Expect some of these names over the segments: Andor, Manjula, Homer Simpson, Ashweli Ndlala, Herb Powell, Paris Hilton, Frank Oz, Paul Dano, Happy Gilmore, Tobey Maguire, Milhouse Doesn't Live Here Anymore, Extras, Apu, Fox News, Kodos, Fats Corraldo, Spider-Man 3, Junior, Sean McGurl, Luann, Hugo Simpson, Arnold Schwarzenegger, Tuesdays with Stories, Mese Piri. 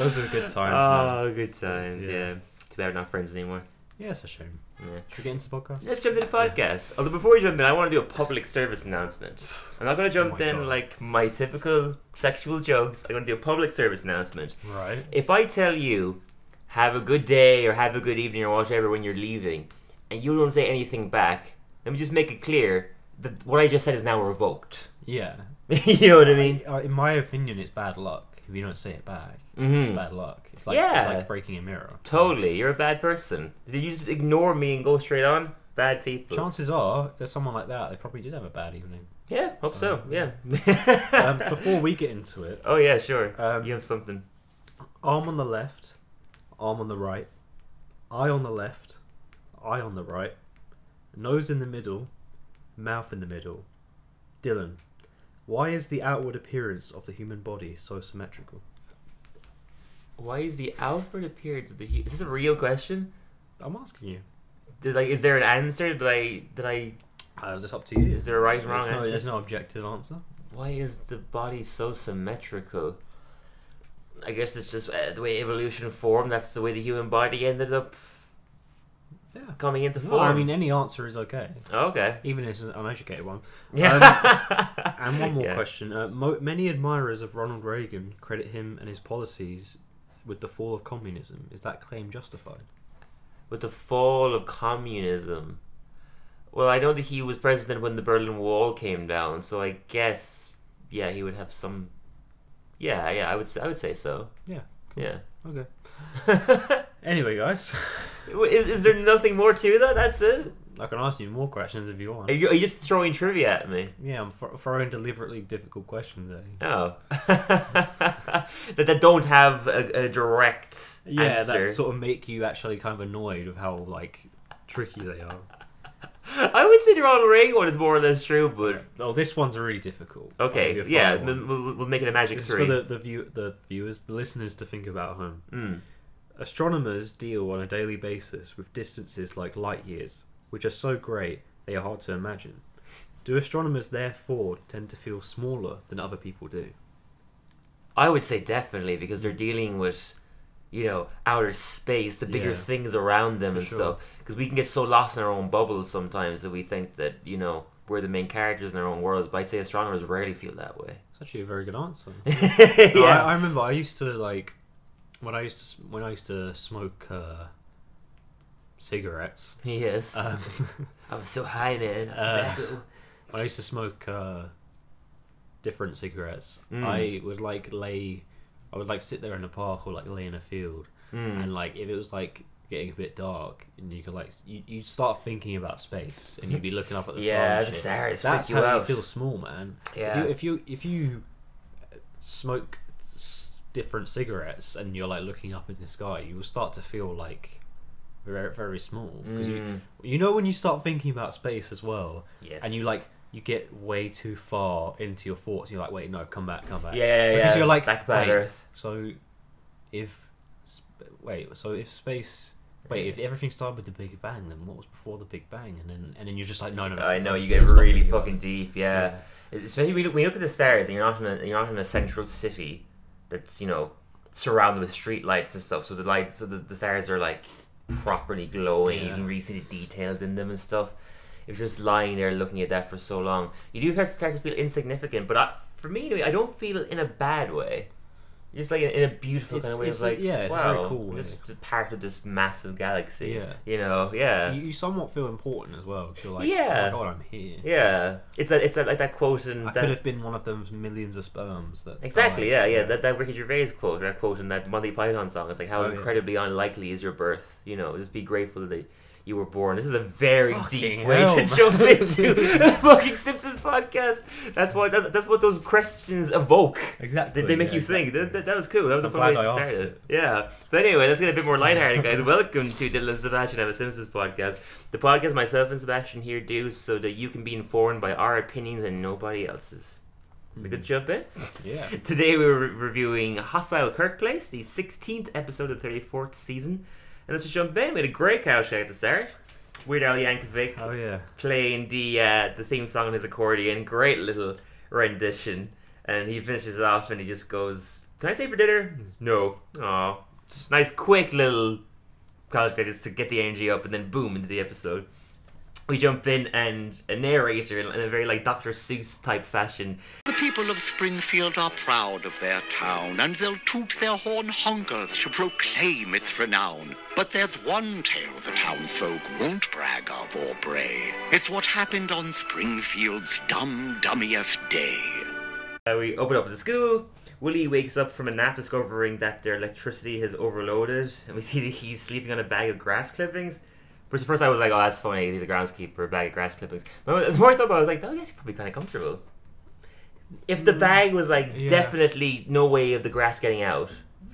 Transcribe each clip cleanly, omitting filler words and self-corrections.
Those are good times, man. Oh, good times, yeah. Too bad we're not friends anymore. Yeah, it's a shame. Yeah. Should we get into the podcast? Let's jump into the podcast. Yeah. Although before we jump in, I want to do a public service announcement. I'm not going to jump in like my typical sexual jokes. I'm going to do a public service announcement. Right. If I tell you, have a good day or have a good evening or whatever when you're leaving, and you don't say anything back, let me just make it clear that what I just said is now revoked. Yeah. You know what I mean? In my opinion, it's bad luck. If you don't say it back, it's bad luck. It's like, it's like breaking a mirror. Totally. You're a bad person. Did you just ignore me and go straight on? Bad people. Chances are, if there's someone like that, they probably did have a bad evening. Yeah, hope so. Yeah. Before we get into it... Oh, yeah, sure. You have something. Arm on the left, arm on the right, eye on the left, eye on the right, nose in the middle, mouth in the middle. Dylan. Why is the outward appearance of the human body so symmetrical? Why is the outward appearance of the human... Is this a real question? I'm asking you. Is there an answer? It's up to you. Is there a right and wrong answer? There's no objective answer. Why is the body so symmetrical? I guess it's just the way evolution formed. That's the way the human body ended up coming into form. I mean, any answer is okay. Okay. Even if it's an uneducated one. Yeah. And one more question. Many admirers of Ronald Reagan credit him and his policies with the fall of communism. Is that claim justified? With the fall of communism? Well, I know that he was president when the Berlin Wall came down, so I guess, he would have some... I would say so. Yeah. Cool. Yeah. Okay. Anyway, guys. Is there nothing more to that? That's it? I can ask you more questions if you want. Are you just throwing trivia at me? Yeah, I'm throwing deliberately difficult questions at you. Oh. that don't have a direct answer. That sort of make you actually kind of annoyed with how, tricky they are. I would say the Ronald Reagan one is more or less true, but... Oh, this one's really difficult. Okay, we'll make it a magic three. This is for the viewers, the listeners to think about home. Mm. Astronomers deal on a daily basis with distances like light years, which are so great they are hard to imagine. Do astronomers therefore tend to feel smaller than other people do? I would say definitely, because they're dealing with, outer space, the bigger things around them and stuff. Because we can get so lost in our own bubbles sometimes that we think that, we're the main characters in our own worlds, but I'd say astronomers rarely feel that way. It's actually a very good answer. I remember I used to when I used to smoke cigarettes. Yes. I was so high, man. When I used to smoke different cigarettes, I would sit there in a park or lay in a field, and if it was getting a bit dark, and you could you start thinking about space, and you'd be looking up at the stars. Yeah, the stars. That's how you feel small, man. Yeah. If you smoke different cigarettes and you're looking up in the sky, you will start to feel very, very small, because when you start thinking about space as well, and you you get way too far into your thoughts, you're wait, no, come back, because you're back to that Earth. If everything started with the Big Bang, then what was before the BigAng? And then you're just no. I know, you get really fucking deep, Especially when you look at the stars, and you're not in a central city that's surrounded with street lights and stuff. So the lights, the stars are properly glowing. You can really see the details in them and stuff. If you're just lying there looking at that for so long, you do start to feel insignificant. But I don't feel in a bad way. Just in a beautiful kind of way. It's very cool. It's just part of this massive galaxy. Yeah. You somewhat feel important as well. Cause you're oh my God, I'm here. Yeah. It's that quote in... I could have been one of those millions of sperms. That exactly, That Ricky Gervais quote, that quote in that Monty Python song. It's how incredibly unlikely is your birth. Just be grateful that you were born. This is a very deep way to jump into the fucking Simpsons podcast. That's what those questions evoke. Exactly. They make you think. That was cool. That was a fun way to start it. Yeah. But anyway, let's get a bit more lighthearted, guys. Welcome to Dylan and Sebastian Have a Simpsons Podcast. The podcast myself and Sebastian here do so that you can be informed by our opinions and nobody else's. We could jump in? Yeah. Today we were reviewing Hostile Kirkplace, the 16th episode of the 34th season. And let's just jump in. We had a great cow shout at the start. Weird Al Yankovic playing the theme song on his accordion. Great little rendition. And he finishes off and he just goes, Can I stay for dinner? No. Aw. Nice quick little college credits just to get the energy up, and then boom, into the episode. We jump in and a narrator in a very like Dr. Seuss type fashion. The people of Springfield are proud of their town, and they'll toot their horn honkers to proclaim its renown. But there's one tale the town folk won't brag of or bray. It's what happened on Springfield's dummiest day. We open up at the school. Willie wakes up from a nap discovering that their electricity has overloaded, and we see that he's sleeping on a bag of grass clippings. Which at first I was like, oh, that's funny, he's a groundskeeper, a bag of grass clippings. But as more I thought about it, I was like, oh, yes, he's probably kind of comfortable. If the bag was like, yeah, definitely no way of the grass getting out,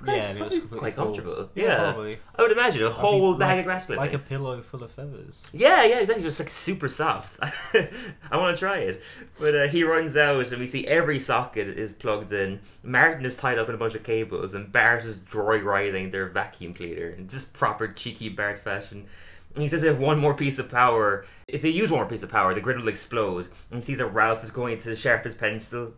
yeah, it was quite comfortable. Yeah, probably. I would imagine a whole bag of grass clippings. Like a pillow full of feathers. Yeah, yeah, exactly, just like super soft. I want to try it. But he runs out and we see every socket is plugged in. Martin is tied up in a bunch of cables and Bart is dry riding their vacuum cleaner in just proper cheeky Bart fashion. And he says they have one more piece of power. If they use one more piece of power, the grid will explode. And he sees that Ralph is going to sharp his pencil.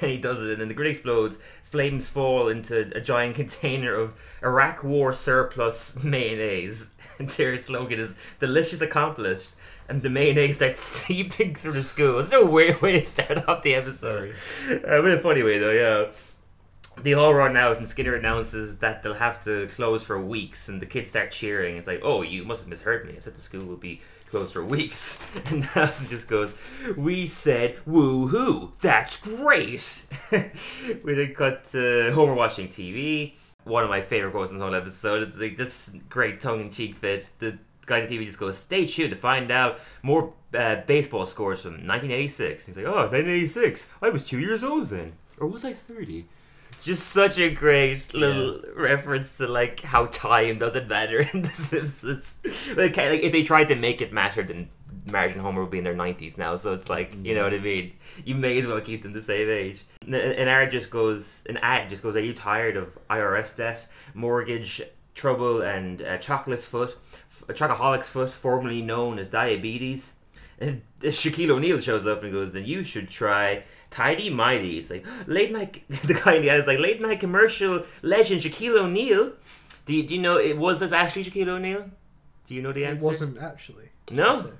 And he does it, and then the grid explodes. Flames fall into a giant container of Iraq War surplus mayonnaise. And their slogan is, delicious accomplished. And the mayonnaise starts seeping through the school. It's a weird way to start off the episode. But in a funny way, though, yeah. They all run out and Skinner announces that they'll have to close for weeks, and the kids start cheering. It's like, oh, you must have misheard me. I said the school will be closed for weeks. And Nelson just goes, we said woohoo, that's great. We then cut to Homer watching TV. One of my favourite quotes in the whole episode. It's like this great tongue-in-cheek bit. The guy on the TV just goes, stay tuned to find out more baseball scores from 1986. He's like, oh, 1986. I was 2 years old then. Or was I 30? Just such a great little reference to like how time doesn't matter in The Simpsons. Like, if they tried to make it matter, then Marge and Homer would be in their 90s now. So it's like, you know what I mean? You may as well keep them the same age. An ad just goes, are you tired of IRS debt, mortgage trouble, and chocoholic's foot, formerly known as diabetes? And Shaquille O'Neal shows up and goes, then you should try Tidy Mighty. It's like, late night, the guy in the ad is like, late night commercial legend Shaquille O'Neal. Do you know, was this actually Shaquille O'Neal? Do you know the answer? It wasn't actually. No?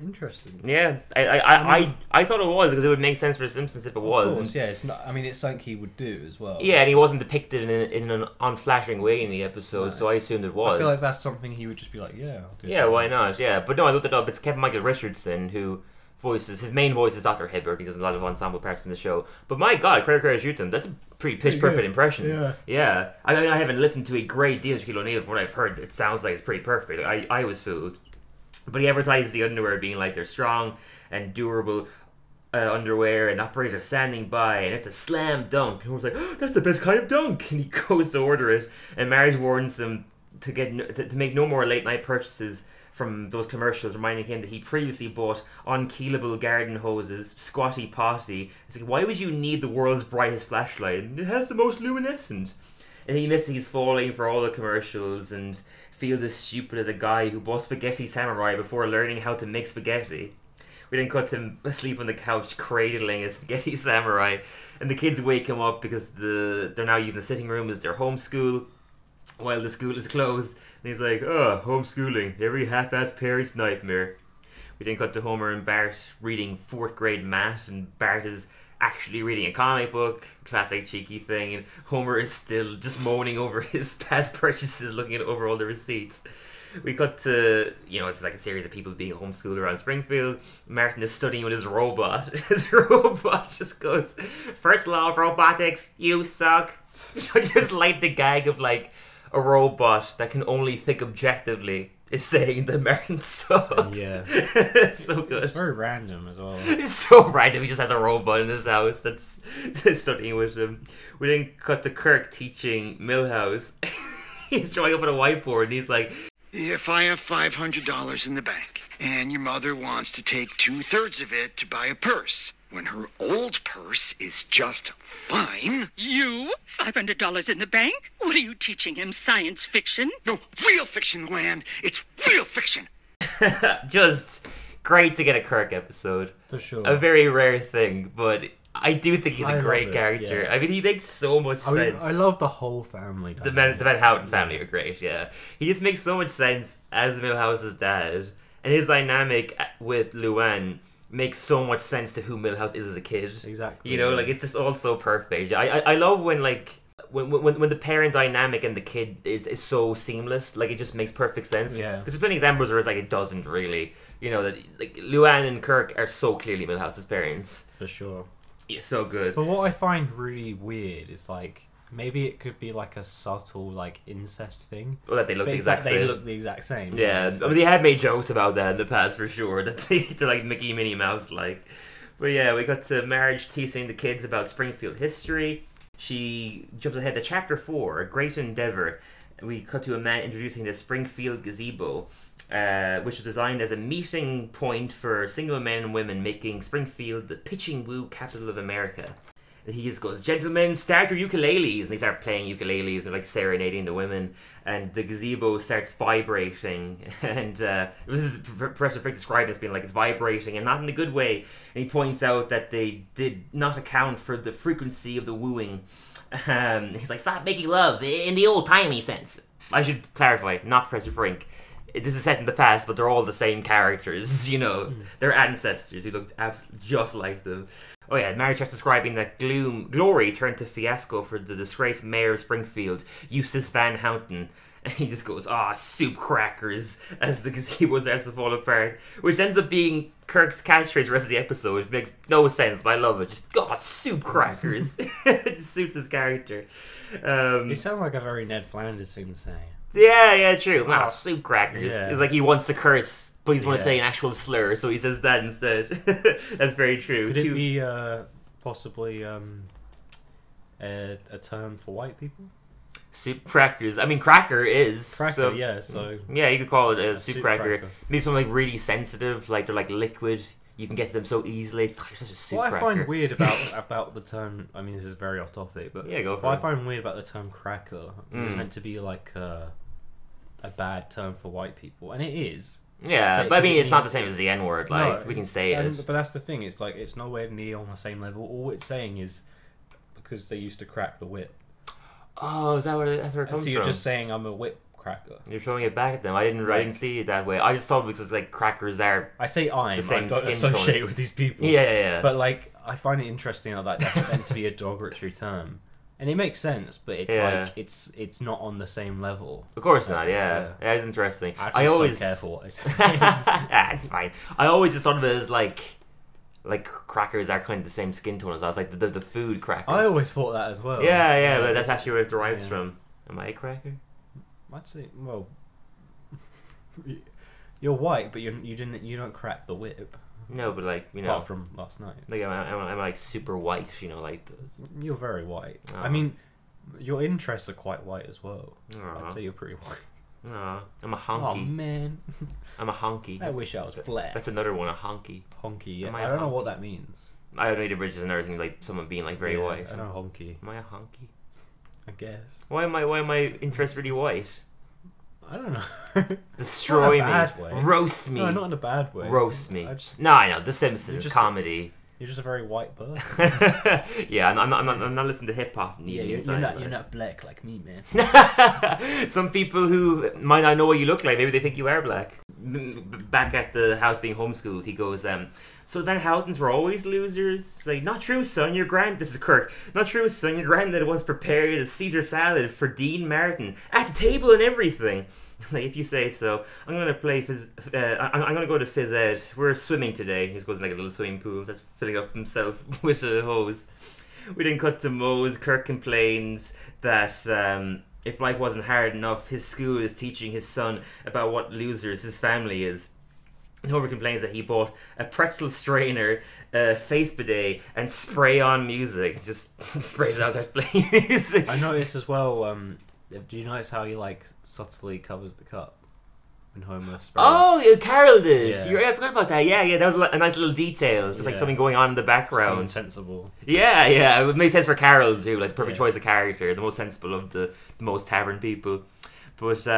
Interesting. Yeah, I thought it was, because it would make sense for The Simpsons if it was. Of course, yeah, it's not, I mean, it's something he would do as well. Yeah, and he wasn't depicted in an unflattering way in the episode, so I assumed it was. I feel like that's something he would just be like, yeah, I'll do. Yeah, why not? Yeah, but no, I looked it up. It's Kevin Michael Richardson who voices, his main voice is Dr. Hibbert. He does a lot of ensemble parts in the show. But my God, credit where I shoot them. That's a pretty pitch-perfect impression. Yeah. Yeah. I mean, I haven't listened to a great deal of Shaquille O'Neal, but what I've heard, it sounds like it's pretty perfect. I was fooled. But he advertises the underwear being like they're strong and durable underwear, and operators are standing by, and it's a slam dunk. And Homer's like, oh, that's the best kind of dunk, and he goes to order it. And Marge warns him to make no more late night purchases from those commercials, reminding him that he previously bought unkeelable garden hoses, squatty potty. It's like, why would you need the world's brightest flashlight? It has the most luminescent. And he misses he's falling for all the commercials and feels as stupid as a guy who bought Spaghetti Samurai before learning how to make spaghetti. We then cut him asleep on the couch, cradling a Spaghetti Samurai, and the kids wake him up because they're now using the sitting room as their homeschool while the school is closed. And he's like, oh, homeschooling, every half-assed parent's nightmare. We then cut to Homer and Bart reading 4th grade math, and Bart is actually reading a comic book, classic cheeky thing, and Homer is still just moaning over his past purchases, looking over all the receipts. We cut to, you know, it's like a series of people being homeschooled around Springfield. Martin is studying with his robot. His robot just goes, first law of robotics, you suck. I just like the gag of like a robot that can only think objectively is saying that Martin sucks. Yeah. So good. It's very random as well. It's so random. He just has a robot in his house that's studying with him. We then cut to Kirk teaching Milhouse. He's showing up on a whiteboard and he's like, if I have $500 in the bank and your mother wants to take 2/3 of it to buy a purse, when her old purse is just fine. You? $500 in the bank? What are you teaching him, science fiction? No, real fiction, Land. It's real fiction. Just great to get a Kirk episode. For sure. A very rare thing, but I do think he's a great character. Yeah. I mean, he makes so much sense. I love the whole family. The Van Houten family are great, yeah. He just makes so much sense as Milhouse's dad. And his dynamic with Luann makes so much sense to who Milhouse is as a kid. Exactly. You know, like, it's just all so perfect. I love when, like, when the parent dynamic and the kid is so seamless. Like, it just makes perfect sense. Yeah. Because there's been examples where it's like, it doesn't really. You know, that like Luann and Kirk are so clearly Milhouse's parents. For sure. It's so good. But what I find really weird is, like, maybe it could be like a subtle, like, incest thing. Or that they look the exact same. They look the exact same. Yeah, I mean, they have made jokes about that in the past for sure. That they're like Mickey, Minnie Mouse, like. But yeah, we got to marriage teasing the kids about Springfield history. She jumps ahead to chapter 4, a great endeavor. We cut to a man introducing the Springfield Gazebo, which was designed as a meeting point for single men and women, making Springfield the pitching woo capital of America. And he just goes, "Gentlemen, start your ukuleles," and they start playing ukuleles and like serenading the women. And the gazebo starts vibrating, and this is Professor Frick described as being like it's vibrating and not in a good way. And he points out that they did not account for the frequency of the wooing. He's like, "Stop making love in the old-timey sense." I should clarify, not Professor Frink. This is set in the past, but they're all the same characters, you know. Their ancestors who looked just like them. Oh yeah, Marichat's describing that glory turned to fiasco for the disgraced mayor of Springfield, Eustace Van Houten. And he just goes, "Ah, soup crackers," as the gazebo starts to fall apart. Which ends up being Kirk's catchphrase the rest of the episode, which makes no sense, but I love it. Just, "Ah, soup crackers." It just suits his character. It sounds like a very Ned Flanders thing to say. Yeah, true. "Ah, soup crackers." Yeah. It's like he wants to curse, but he's want to say an actual slur, so he says that instead. That's very true. Could it be possibly a term for white people? Soup crackers. I mean, cracker is cracker. So, yeah, so yeah, you could call it a soup cracker. Maybe something like really sensitive, like they're like liquid. You can get to them so easily. You're such a soup cracker. What I find weird about the term, I mean, this is very off topic, but yeah, go for it. What I find weird about the term cracker is it's meant to be like a bad term for white people, and it is. Yeah, but I mean, it's not the same as the N-word. Like, no, we can say it. But that's the thing. It's like it's nowhere near on the same level. All it's saying is because they used to crack the whip. Oh, is that where it comes from? So you're just saying I'm a whip cracker. You're throwing it back at them. I didn't see it that way. I just thought because like crackers are. I say the same. I don't associate with these people. Yeah. But like, I find it interesting that that's meant to be a derogatory term. And it makes sense, but it's like it's not on the same level. Of course not. Yeah, it's interesting. I always so careful what I say. It's fine. I always just thought of it as like crackers are kind of the same skin tone as I was like the food crackers. I always thought that as well. Yeah, but that's actually where it derives from. Am I a cracker? I'd say you're white, but you don't crack the whip. No, but like, you know, apart from last night, like I'm like super white, you know, like those. You're very white. Oh. I mean, your interests are quite white as well. Uh-huh. I'd say you're pretty white. I'm a honky. Oh man, I'm a honky. I wish I was black. That's another one, a honky. Honky. Yeah. I don't know what that means. I don't need a bridge is another thing, like someone being like very white. I know honky. Am I a honky? I guess. Why am I interests really white? I don't know. Destroy me. Roast me. No, not in a bad way. Roast me. I know. The Simpsons comedy. You're just a very white person. Yeah, I'm not listening to hip hop. Yeah, you're not black like me, man. Some people who might not know what you look like, maybe they think you are black. Back at the house being homeschooled, he goes, "So Van Houtens were always losers." It's like, "Not true, son. Your grand..." This is Kirk. "Not true, son. Your granddad once prepared a Caesar salad for Dean Martin at the table and everything." Like, "If you say so. I'm gonna play. I'm gonna go to phys ed. We're swimming today." He just goes in like a little swimming pool, that's filling up himself with a hose. We then cut to Moe's. Kirk complains that if life wasn't hard enough, his school is teaching his son about what losers his family is. Homer complains that he bought a pretzel strainer, a face bidet, and spray-on music. Just sprays it out and starts playing music. I noticed as well, do you notice how he, like, subtly covers the cup when Homer sprays? Oh, Carol did! Yeah. I forgot about that. Yeah, that was a nice little detail. Just, like, something going on in the background. It's sensible. Yeah, it made sense for Carol, too. Like, the perfect choice of character. The most sensible of the most tavern people. But,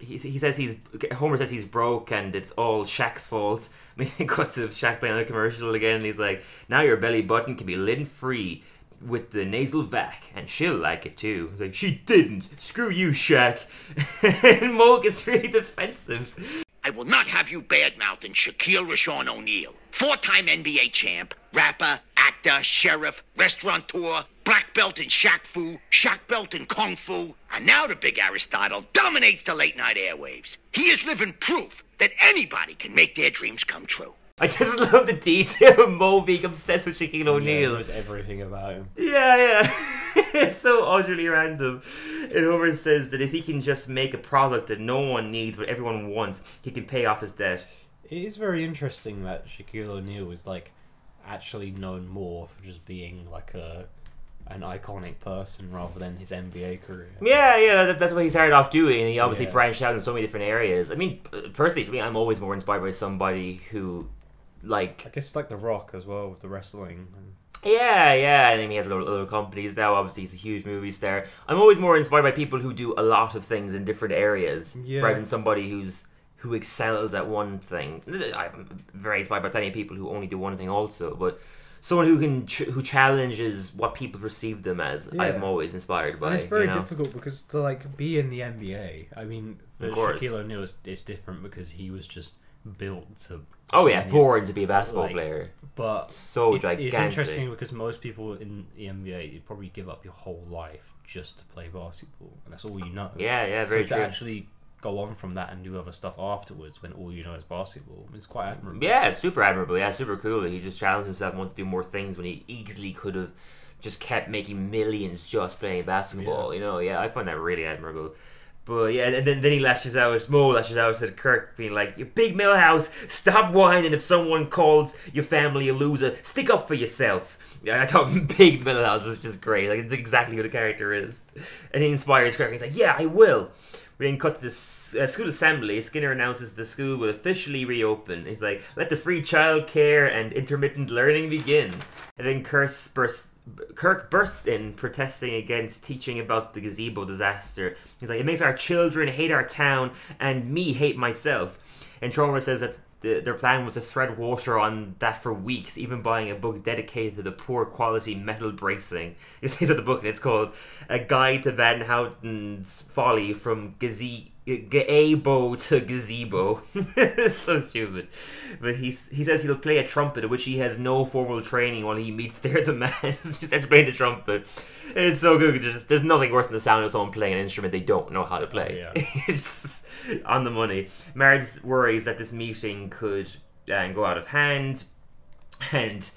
he says Homer says he's broke and it's all Shaq's fault. I mean, it cuts to Shaq playing another commercial again, and he's like, now your belly button can be lint-free with the nasal vac, and she'll like it too. He's like, she didn't. Screw you, Shaq. And Moe gets really defensive. I will not have you bad-mouthing Shaquille Rashawn O'Neal, four-time NBA champ, rapper, actor, sheriff, restaurateur, black belt in Shaq Fu, Shaq belt in Kung Fu, and now the big Aristotle dominates the late-night airwaves. He is living proof that anybody can make their dreams come true. I just love the detail of Moe being obsessed with Shaquille O'Neal. Yeah, knows everything about him. Yeah. It's so utterly random. And Homer says that if he can just make a product that no one needs but everyone wants, he can pay off his debt. It is very interesting that Shaquille O'Neal was like actually known more for just being like an iconic person rather than his NBA career. Yeah, that's what he started off doing, and he obviously branched out in so many different areas. I mean, personally, for me, I'm always more inspired by somebody who, like, I guess like The Rock as well with the wrestling. Yeah, and then he has little companies now. Obviously, he's a huge movie star. I'm always more inspired by people who do a lot of things in different areas, rather than somebody who excels at one thing. I'm very inspired by plenty of people who only do one thing also, but someone who can challenges what people perceive them as. Yeah. I'm always inspired by. And it's very difficult because to like be in the NBA. I mean, Shaquille O'Neal is different because he was just built to. Oh yeah, born to be a basketball player. But so gigantic. It's interesting because most people in the NBA, you probably give up your whole life just to play basketball, and that's all you know. Yeah, very true. To actually go on from that and do other stuff afterwards when all you know is basketball, it's quite admirable. Yeah, super admirable. Yeah, super cool. He just challenged himself and wanted to do more things when he easily could have just kept making millions just playing basketball. I find that really admirable. But yeah, and then he lashes out, Moe lashes out at Kirk, being like, you big millhouse, stop whining if someone calls your family a loser, stick up for yourself. Yeah, I thought big millhouse was just great, like it's exactly who the character is. And he inspires Kirk, and he's like, yeah, I will. We then cut to the school assembly. Skinner announces the school will officially reopen. He's like, let the free childcare and intermittent learning begin. And then Kirk bursts in, protesting against teaching about the gazebo disaster. He's like, it makes our children hate our town and me hate myself. And Tromer says that their plan was to thread water on that for weeks, even buying a book dedicated to the poor quality metal bracing. It says at the book, and it's called A Guide to Van Houten's Folly from Gazebo to Gazebo. It's so stupid. But he says he'll play a trumpet, which he has no formal training, while he meets their demands. Just have to play the trumpet. It's so good because there's nothing worse than the sound of someone playing an instrument they don't know how to play. Oh, yeah. It's on the money. Marge worries that this meeting could go out of hand, and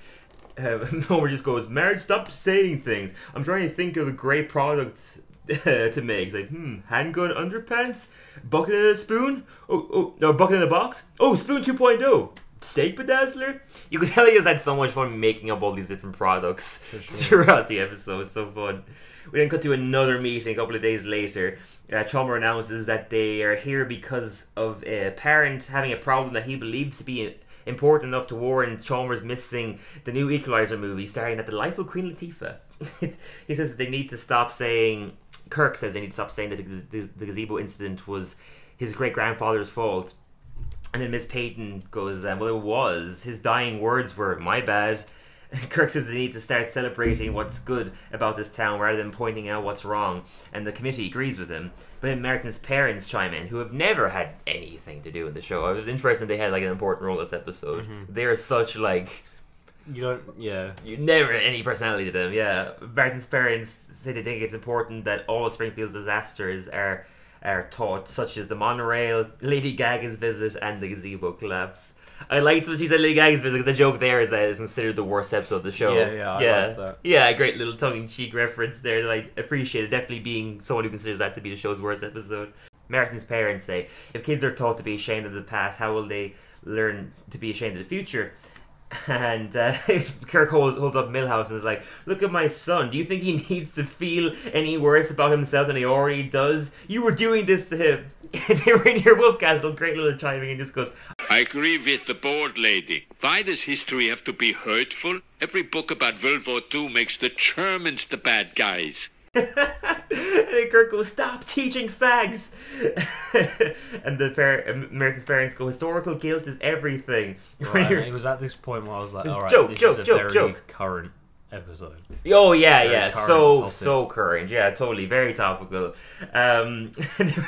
Homer just goes, Marge, stop saying things. I'm trying to think of a great product to make. It's like, handgun underpants? Bucket and a spoon? Oh, no, bucket in a box? Oh, spoon 2.0! Steak bedazzler? You could tell he has had so much fun making up all these different products throughout the episode. So fun. We then cut to another meeting a couple of days later. Chalmer announces that they are here because of a parent having a problem that he believes to be important enough to warrant Chalmers missing the new Equalizer movie starring that delightful Queen Latifah. He says that they need to stop saying... Kirk says they need to stop saying that the gazebo incident was his great-grandfather's fault. And then Miss Payton goes, well, it was. His dying words were, my bad. And Kirk says they need to start celebrating what's good about this town rather than pointing out what's wrong. And the committee agrees with him. But then Martin's parents chime in, who have never had anything to do with the show. It was interesting they had like an important role this episode. Mm-hmm. They are such like... You never any personality to them, Martin's parents say they think it's important that all of Springfield's disasters are taught, such as the monorail, Lady Gaga's visit, and the gazebo collapse. I liked what she said, Lady Gaga's visit, because the joke there is that it's considered the worst episode of the show. I like that. Yeah, a great little tongue-in-cheek reference there. Like, appreciate it, definitely being someone who considers that to be the show's worst episode. Martin's parents say, if kids are taught to be ashamed of the past, how will they learn to be ashamed of the future? And Kirk holds up Milhouse and is like, look at my son. Do you think he needs to feel any worse about himself than he already does? You were doing this to him. They were in your wolf castle. Great little chiming, and just goes, I agree with the bored lady. Why does history have to be hurtful? Every book about World War II makes the Germans the bad guys. And Kirk goes, "Stop teaching fags!" And the American's parents go, "Historical guilt is everything." Right, it was at this point where I was like, "All right, this is a very current episode." Oh yeah, yeah, so current, yeah, totally, very topical. And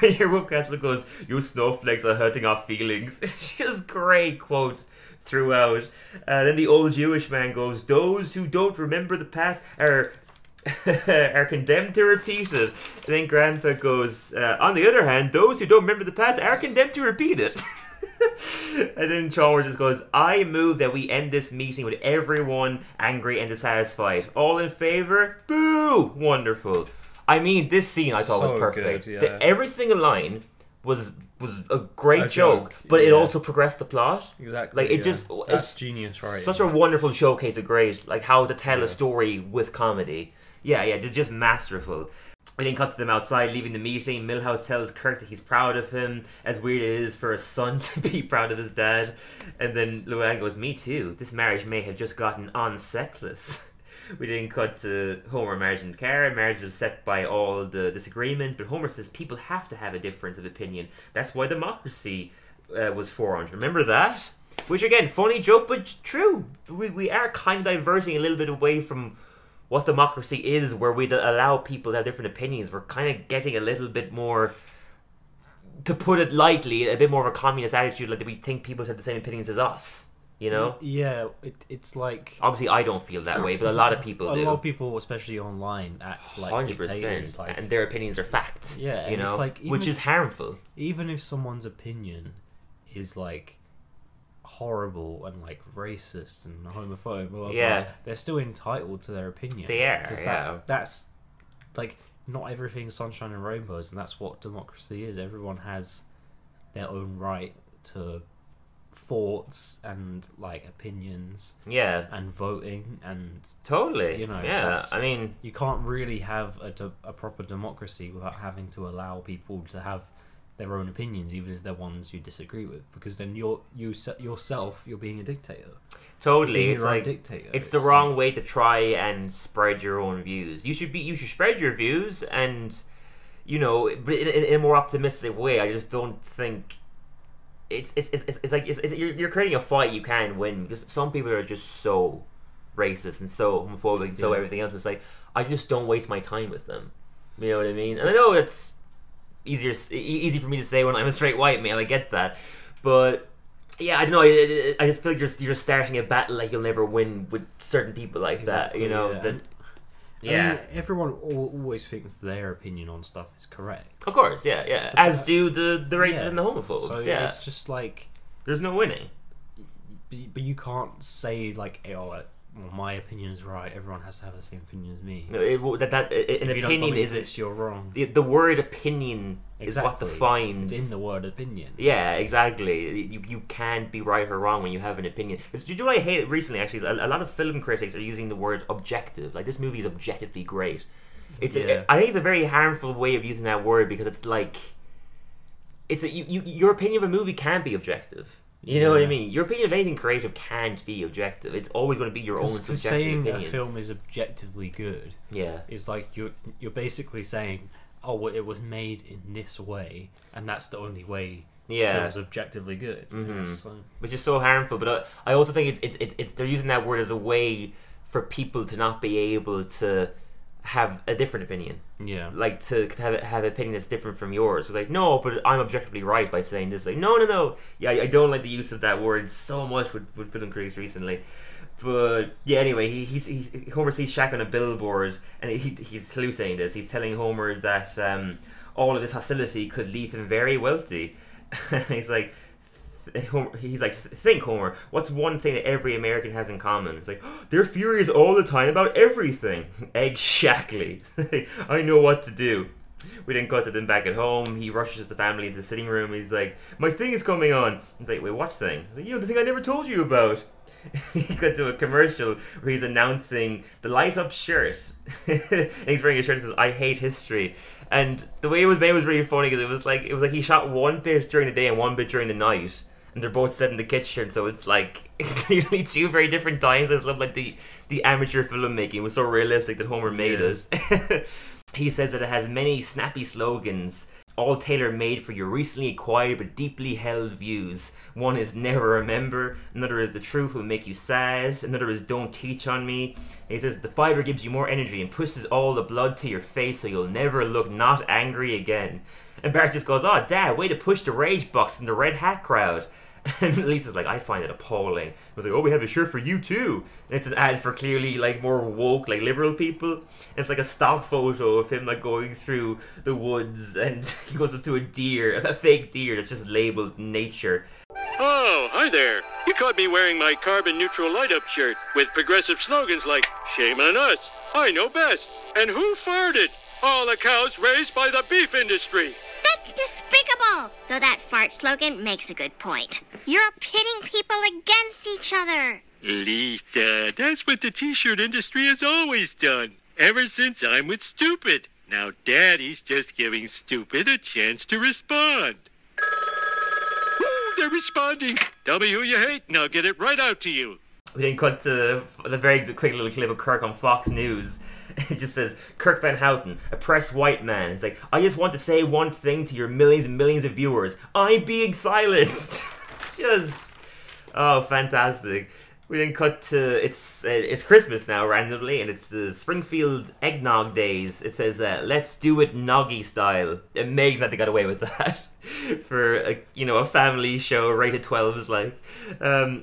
Will Castle goes, "You snowflakes are hurting our feelings." It's just great quotes throughout. Then the old Jewish man goes, "Those who don't remember the past are condemned to repeat it." And then Grandpa goes, "On the other hand, those who don't remember the past are condemned to repeat it." And then Chalmers just goes, "I move that we end this meeting with everyone angry and dissatisfied. All in favor? Boo!" Wonderful. I mean, this scene I thought was perfect. Good, yeah. Every single line was a great joke, but it also progressed the plot. Exactly. Like it's genius, right? Such a wonderful showcase of great, like how to tell a story with comedy. Yeah, yeah, they're just masterful. We then cut to them outside, leaving the meeting. Milhouse tells Kirk that he's proud of him, as weird it is for a son to be proud of his dad. And then Luann goes, "Me too. This marriage may have just gotten unsexless." We then cut to Homer, Marge, and Kara. Marge is upset by all the disagreement, but Homer says people have to have a difference of opinion. That's why democracy was formed. Remember that? Which, again, funny joke, but true. We are kind of diverting a little bit away from what democracy is, where we allow people to have different opinions. We're kind of getting a little bit more, to put it lightly, a bit more of a communist attitude, like that we think people have the same opinions as us, you know? Yeah, it's like, obviously I don't feel that way, but a lot of people do. A lot of people, especially online, act like 100%, dictators. Like, and their opinions are fact, yeah, you know? It's like, which is harmful. Even if someone's opinion is like horrible and like racist and homophobic, blah, blah, yeah, blah, they're still entitled to their opinion. They are, yeah. That's like, not everything's sunshine and rainbows, and that's what democracy is. Everyone has their own right to thoughts and like opinions, yeah, and voting, and totally, you know, yeah. I mean, you can't really have a proper democracy without having to allow people to have their own opinions, even if they're ones you disagree with, because then you're being a dictator. Totally, it's like dictator. It's the wrong way to try and spread your own views. You should spread your views, and you know, in a more optimistic way. I just don't think it's like you're creating a fight you can win, because some people are just so racist and so homophobic and so everything else. It's like, I just don't waste my time with them. You know what I mean? And I know it's easy for me to say when I'm a straight white male, I get that, but yeah, I don't know, I just feel like you're starting a battle like you'll never win with certain people like exactly, that, you know, yeah. That, yeah. I mean, everyone always thinks their opinion on stuff is correct, of course, yeah, yeah, but as do the racists and the homophobes, so yeah, it's just like, there's no winning, but you can't say like, hey, oh, my opinion is right, everyone has to have the same opinion as me. No, an opinion is it, you're wrong. The word opinion is what defines. It's in the word opinion. Yeah, exactly. You can't be right or wrong when you have an opinion. Do you know what I hate recently, actually? A lot of film critics are using the word objective. Like, this movie is objectively great. I think it's a very harmful way of using that word, because it's like, your opinion of a movie can't be objective. You know what I mean? Your opinion of anything creative can't be objective. It's always going to be your own subjective opinion. Saying a film is objectively good, yeah, is like you're basically saying, oh, well, it was made in this way, and that's the only way. Yeah, film's objectively good. Mm-hmm. So. Which is so harmful. But I also think it's they're using that word as a way for people to not be able to have a different opinion. Yeah, like to have an opinion that's different from yours. It's like, no, but I'm objectively right by saying this. Like, no. Yeah, I don't like the use of that word so much with film critics recently. But yeah, anyway, Homer sees Shaq on a billboard, and he's hallucinating this. He's telling Homer that all of his hostility could leave him very wealthy. He's like, think, Homer, what's one thing that every American has in common? It's like, they're furious all the time about everything. Exactly. I know what to do. We then cut to them back at home. He rushes the family into the sitting room. He's like, my thing is coming on. He's like, wait, what thing? Like, you know, the thing I never told you about. He cut to a commercial where he's announcing the light up shirt. And he's wearing a shirt that says, I hate history. And the way it was made was really funny, because it was like he shot one bit during the day and one bit during the night. And they're both set in the kitchen, so it's like clearly two very different times. I just love like the amateur filmmaking. It was so realistic that Homer made it. He says that it has many snappy slogans, all tailor-made for your recently acquired but deeply held views. One is never remember, another is the truth will make you sad, another is don't teach on me. And he says the fiber gives you more energy and pushes all the blood to your face so you'll never look not angry again. And Bart just goes, oh dad, way to push the rage box in the red hat crowd. And Lisa's like, I find it appalling. I was like, oh, we have a shirt for you too. And it's an ad for clearly like more woke, like liberal people. And it's like a stock photo of him like going through the woods, and he goes up to a deer, a fake deer that's just labeled nature. Oh, hi there. You caught me wearing my carbon neutral light up shirt with progressive slogans like, shame on us, I know best, and who farted? All the cows raised by the beef industry. That's despicable! Though that fart slogan makes a good point. You're pitting people against each other! Lisa, that's what the t-shirt industry has always done. Ever since I'm with Stupid. Now Daddy's just giving Stupid a chance to respond. Woo, they're responding! Tell me who you hate and I'll get it right out to you. We then cut to the very quick little clip of Kirk on Fox News. It just says, Kirk Van Houten, oppressed white man. It's like, I just want to say one thing to your millions and millions of viewers. I'm being silenced. Just, oh, fantastic. We then cut to, it's Christmas now, randomly, and it's Springfield Eggnog Days. It says, let's do it Noggy style. Amazing that they got away with that for, a family show rated 12 is like.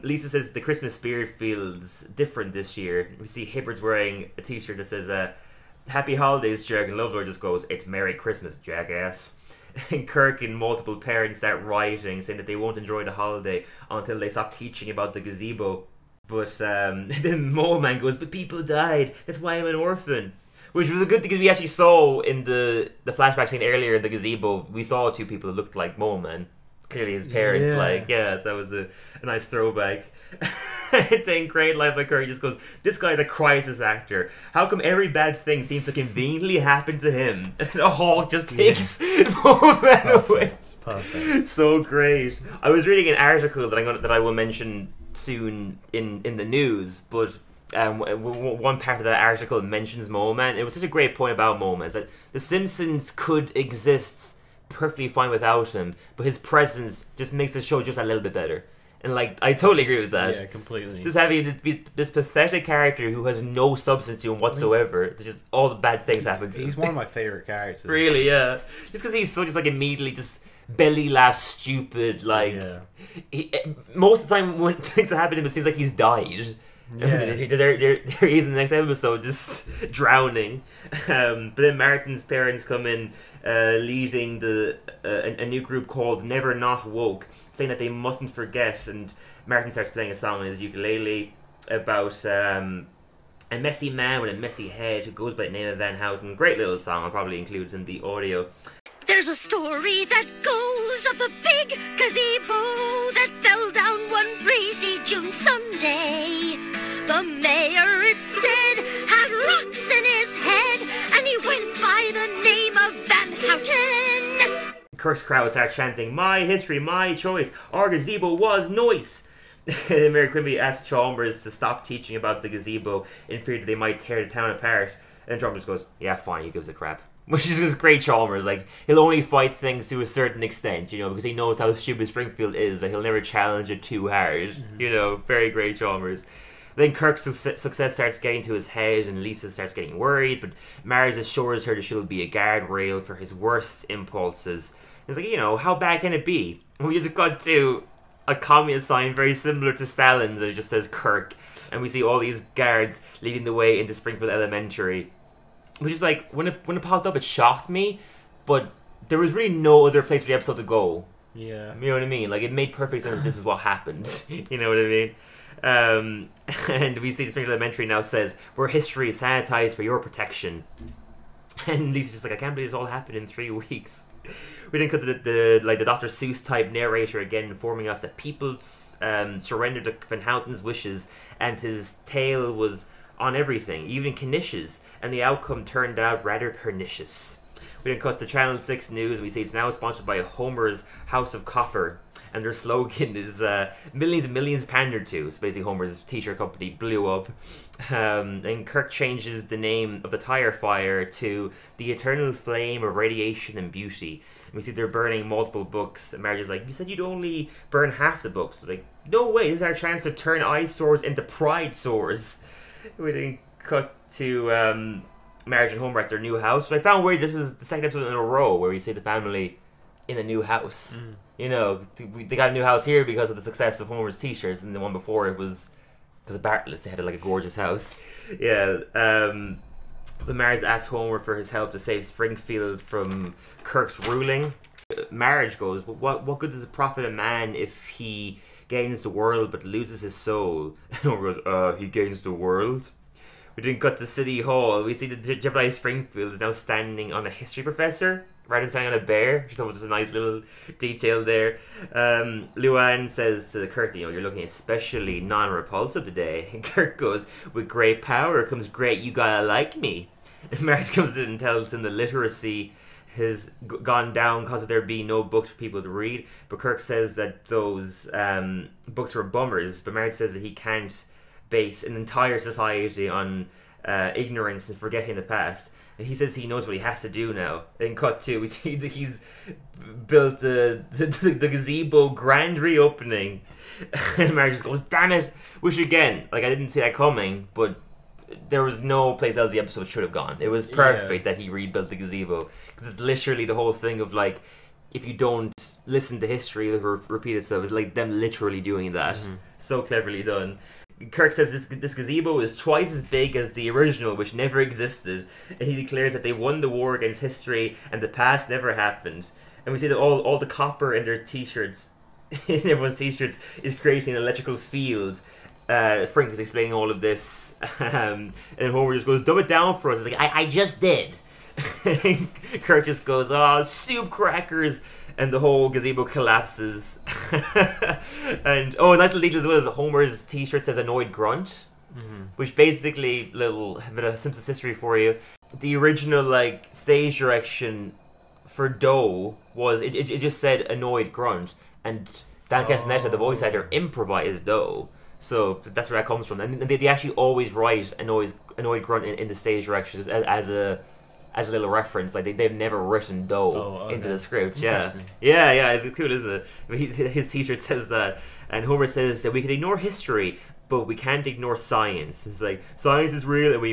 Lisa says the Christmas spirit feels different this year. We see Hibbard's wearing a t-shirt that says, Happy Holidays, Jack, and Lovelord just goes, it's Merry Christmas, jackass. And Kirk and multiple parents start rioting, saying that they won't enjoy the holiday until they stop teaching about the gazebo. But then Mole Man goes, but people died, that's why I'm an orphan. Which was a good thing, because we actually saw in the flashback scene earlier in the gazebo, we saw two people that looked like Mole Man. Clearly his parents, yeah. So that was a nice throwback. It's a great line by Curry, just goes, this guy's a crisis actor. How come every bad thing seems to conveniently happen to him? And a Hawk just takes Mole Man away. Perfect. So great. I was reading an article that I will mention soon in the news, but one part of that article mentions Mole Man. It was such a great point about Mole Man, is that the Simpsons could exist perfectly fine without him, but his presence just makes the show just a little bit better. And I totally agree with that. Yeah, completely. Just having this pathetic character who has no substance to him whatsoever, just all the bad things happen to him. He's one of my favorite characters. Really, yeah. Just because he's so just immediately just belly laugh stupid, most of the time when things happen to him, it seems like he's died. Yeah. there he is in the next episode, just drowning. But then Martin's parents come in, leading a new group called Never Not Woke, saying that they mustn't forget, and Martin starts playing a song on his ukulele about a messy man with a messy head who goes by the name of Van Houten. Great little song, I'll probably include in the audio. There's a story that goes of a big gazebo that fell down one breezy June Sunday. The mayor, it said, had rocks in his head, and he went by the name of Van Houten. Kirk's crowds are chanting, my history, my choice, our gazebo was nice. And Mary Quimby asks Chalmers to stop teaching about the gazebo in fear that they might tear the town apart. And Chalmers goes, yeah, fine, he gives a crap. Which is just great Chalmers, he'll only fight things to a certain extent, because he knows how stupid Springfield is, he'll never challenge it too hard, very great Chalmers. Then Kirk's success starts getting to his head, and Lisa starts getting worried, but Marge assures her that she'll be a guardrail for his worst impulses. It's how bad can it be? And we just got to a communist sign very similar to Stalin's, and it just says Kirk, and we see all these guards leading the way into Springfield Elementary. Which is when it popped up, it shocked me, but there was really no other place for the episode to go. Yeah. You know what I mean? It made perfect sense. This is what happened. You know what I mean? And we see the Springfield Elementary now says, we're history sanitized for your protection. And Lisa's just I can't believe this all happened in 3 weeks. We then cut to the Dr. Seuss type narrator again, informing us that people surrendered to Van Houten's wishes, and his tale was on everything, even Knishes, and the outcome turned out rather pernicious. We then cut to Channel 6 News, and we see it's now sponsored by Homer's House of Copper, and their slogan is millions and millions pandered to. So basically Homer's t-shirt company blew up. And Kirk changes the name of the tire fire to the eternal flame of radiation and beauty. And we see they're burning multiple books, and Marge's like, you said you'd only burn half the books. So like, no way, this is our chance to turn eyesores into pride sores. We then cut to Marge and Homer at their new house. So I found weird, this was the second episode in a row where we see the family in a new house. Mm. You know, they got a new house here because of the success of Homer's t-shirts, and the one before it was because of Bartlett's. They had like a gorgeous house. Yeah. But Marge asks Homer for his help to save Springfield from Kirk's ruling. Marge goes, well, what good does it profit a man if he gains the world but loses his soul? And Homer goes, he gains the world? We didn't cut to City Hall. We see that Jebediah Springfield is now standing on a history professor rather than standing on a bear. Which I thought was just a nice little detail there. Luann says to Kurt, you know, you're looking especially non-repulsive today. And Kurt goes, with great power comes great, you gotta like me. And Marge comes in and tells him the literacy has gone down because there be no books for people to read. But Kirk says that those books were bummers. But Marge says that he can't base an entire society on ignorance and forgetting the past. And he says he knows what he has to do now. In cut two, we see that he's built the gazebo grand reopening. And Marge just goes, damn it! Wish again. Like, I didn't see that coming, but there was no place else the episode should have gone. It was perfect that he rebuilt the gazebo. Because it's literally the whole thing of, like, if you don't listen to history, it'll repeat itself. It's like them literally doing that. Mm-hmm. So cleverly done. Kirk says this gazebo is twice as big as the original, which never existed. And he declares that they won the war against history and the past never happened. And we see that all the copper in their t-shirts, in everyone's t-shirts, is creating an electrical field. Frink is explaining all of this. And Homer just goes, dumb it down for us. It's like, I just did. And Kirk just goes, oh, soup crackers. And the whole gazebo collapses. And oh, a nice little detail as well is Homer's t-shirt says annoyed grunt. Mm-hmm. Which basically, little bit of Simpsons history for you. The original, like, stage direction for Doe was, it just said annoyed grunt. And Dan Castaneda, the voice actor, improvised Doe. So that's where that comes from. And they actually always write annoyed grunt in the stage directions as a little reference, like they've never written Doe into the script. Yeah, it's cool, isn't it? I mean, his t-shirt says that, and Homer says that we can ignore history, but we can't ignore science. It's like, science is real, and we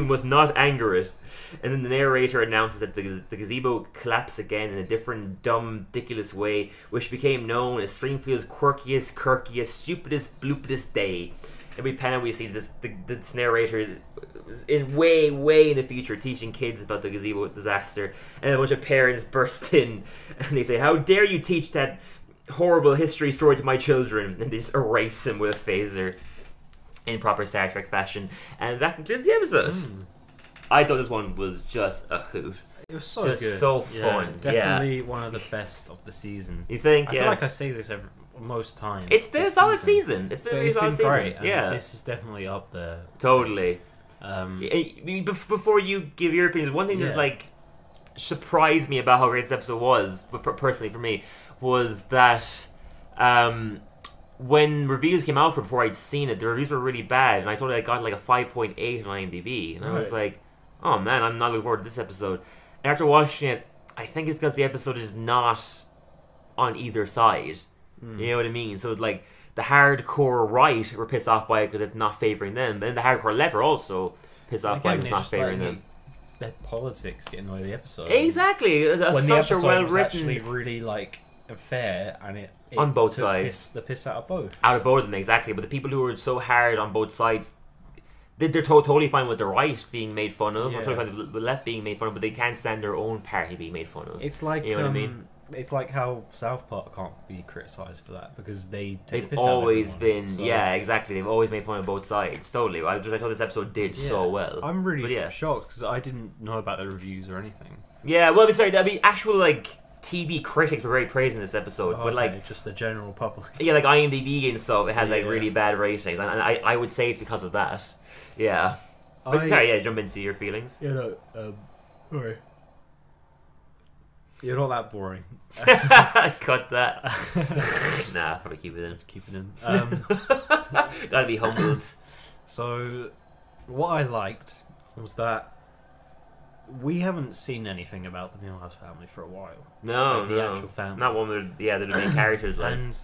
must not anger it. And then the narrator announces that the gazebo collapsed again in a different, dumb, ridiculous way, which became known as Springfield's quirkiest, kirkiest, stupidest, bloopedest day. And we pan out, we see this narrator is in way in the future teaching kids about the gazebo disaster, and a bunch of parents burst in and they say, how dare you teach that horrible history story to my children, and they just erase him with a phaser in proper Star Trek fashion. And that concludes the episode. I thought this one was just a hoot. It was so just good. So fun. Definitely one of the best of the season. You think? I feel like I say this most times. It's been a solid season. It's been a really solid season. Great. Yeah. This is definitely up there. Totally. Before you give your opinions, one thing that like surprised me about how great this episode was, but personally for me, was that when reviews came out for before I'd seen it, the reviews were really bad, and I saw that I got like a 5.8 on IMDb, and I was like, oh man, I'm not looking forward to this episode. And after watching it, I think it's because the episode is not on either side. Mm. You know what I mean? So like the hardcore right were pissed off by it because it's not favouring them, but then the hardcore left were also pissed off by it because it's not favouring them. Their politics get in the way of the episode. Exactly. When the episode was actually really like fair, and it on both sides, the piss out of both. Out of both of them, exactly. But the people who were so hard on both sides, they're totally fine with the right being made fun of, or totally fine with the left being made fun of, but they can't stand their own party being made fun of. It's like, you know what I mean? It's like how South Park can't be criticised for that, because they've always been, exactly. They've always made fun of both sides, totally. I thought this episode did so well. I'm really shocked, because I didn't know about the reviews or anything. Yeah, well, I'm sorry, that'd be actual, like, TV critics were very praising this episode, but like just the general public. Yeah, like IMDb and stuff, it has like really bad ratings, and I would say it's because of that. Yeah, but sorry, jump into your feelings. Yeah, no, sorry. You're not that boring. Cut that. Nah, probably keep it in. Keep it in. Gotta be humbled. So, what I liked was that we haven't seen anything about the Milhouse family for a while. No, the actual family. Not one where they're the main characters. Like. And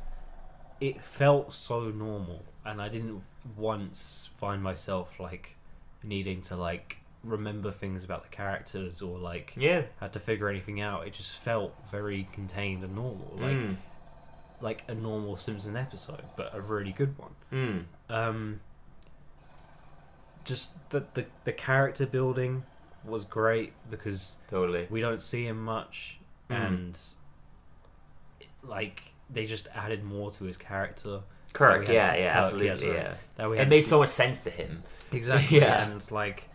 it felt so normal, and I didn't once find myself like needing to like remember things about the characters or like had to figure anything out. It just felt very contained and normal, like a normal Simpsons episode, but a really good one. Just that the character building was great because we don't see him much, and like they just added more to his character. Kirk, Kirk, absolutely, it made so much sense to him. Exactly, and like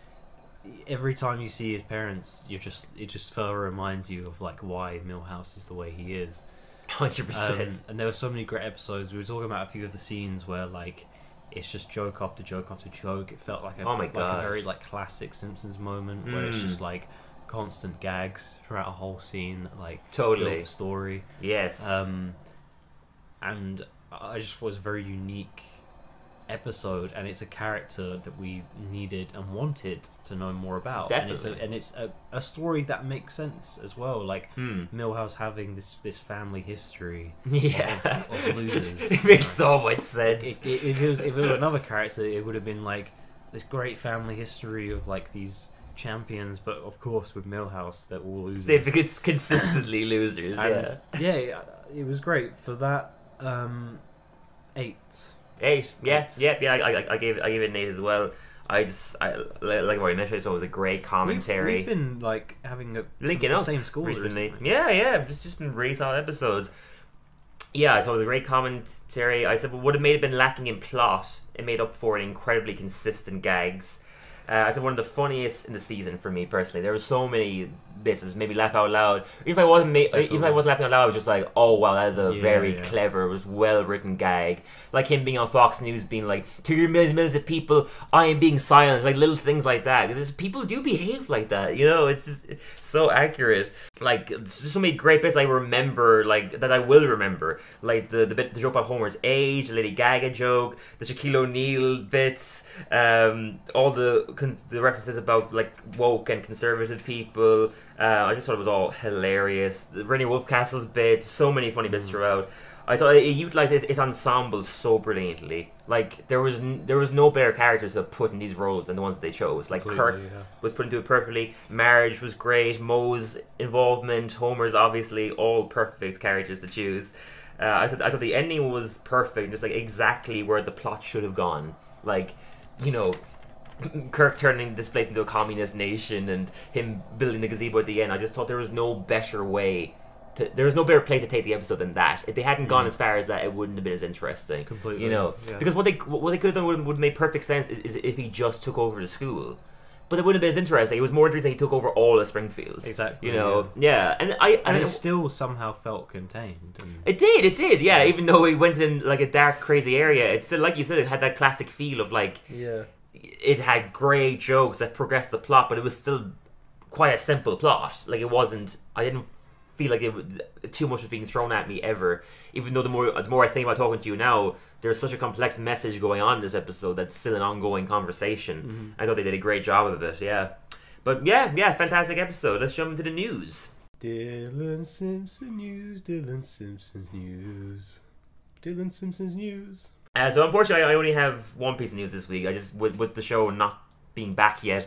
every time you see his parents, it just further reminds you of like why Milhouse is the way he is. 100%. And there were so many great episodes. We were talking about a few of the scenes where like it's just joke after joke after joke. It felt like a very like classic Simpsons moment where it's just like constant gags throughout a whole scene that like build the story. Yes. And I just thought it was a very unique episode, and it's a character that we needed and wanted to know more about. Definitely. And it's a story that makes sense as well, like Milhouse having this family history of losers. It makes so much sense. If it was another character, it would have been like this great family history of like these champions, but of course with Milhouse they're all losers. They're consistently losers. And, it was great for that. 8. I gave it an 8 as well. Like what you mentioned, it's always a great commentary. We've been like having the same school recently. It's just been really solid episodes. It's always a great commentary. I said what would have made it been lacking in plot, it made up for in incredibly consistent gags. I said one of the funniest in the season for me personally. There were so many bits that made me laugh out loud. Even if I wasn't laughing out loud, I was just like, "Oh wow, that is a very clever, was well written gag." Like him being on Fox News, being like, "To your millions and millions of people, I am being silenced." Like little things like that, because people do behave like that. You know, it's just so accurate. Like so many great bits I remember, like that I will remember, like the joke about Homer's age, the Lady Gaga joke, the Shaquille O'Neal bits, all the references about like woke and conservative people. I just thought it was all hilarious. Rennie Wolfcastle's bit, so many funny bits throughout. I thought it utilized its ensemble so brilliantly. Like there was no better characters to put in these roles than the ones that they chose. Like Kirk was put into it perfectly. Marge was great. Moe's involvement, Homer's obviously, all perfect characters to choose. I thought the ending was perfect, just like exactly where the plot should have gone. Like, you know, Kirk turning this place into a communist nation and him building the gazebo at the end. I just thought there was no better way. There was no better place to take the episode than that. If they hadn't gone as far as that, it wouldn't have been as interesting. Completely, you know, because what they could have done would have made perfect sense is if he just took over the school. But it wouldn't have been as interesting. It was more interesting he took over all of Springfield. Exactly. You know, and it still somehow felt contained. And It did. Yeah, even though it went in like a dark, crazy area, it's still, like you said, it had that classic feel of like. Yeah. It had great jokes that progressed the plot, but it was still quite a simple plot. Like I didn't feel like too much was being thrown at me ever. Even though the more I think about talking to you now, there's such a complex message going on in this episode that's still an ongoing conversation. Mm-hmm. I thought they did a great job of it. But fantastic episode. Let's jump into the news. Dylan Simpson's news. So unfortunately, I only have one piece of news this week. I just, with the show not being back yet,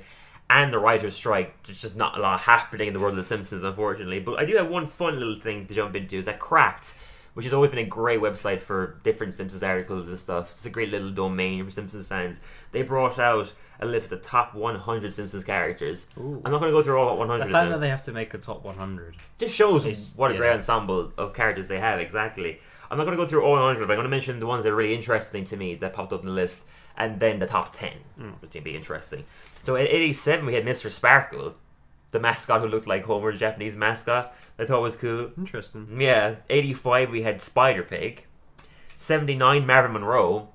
and the writer's strike, there's just not a lot happening in the world of The Simpsons, unfortunately. But I do have one fun little thing to jump into, is that Cracked, which has always been a great website for different Simpsons articles and stuff. It's a great little domain for Simpsons fans. They brought out a list of the top 100 Simpsons characters. Ooh. I'm not going to go through all 100. The fact that they have to make a top 100 just shows what a great ensemble of characters they have, exactly. I'm not going to go through all 100, but I'm going to mention the ones that are really interesting to me that popped up in the list, and then the top 10, which would be interesting. So in 87, we had Mr. Sparkle, the mascot who looked like Homer, the Japanese mascot. I thought was cool. Interesting. Yeah. 85, we had Spider Pig. 79, Marvin Monroe,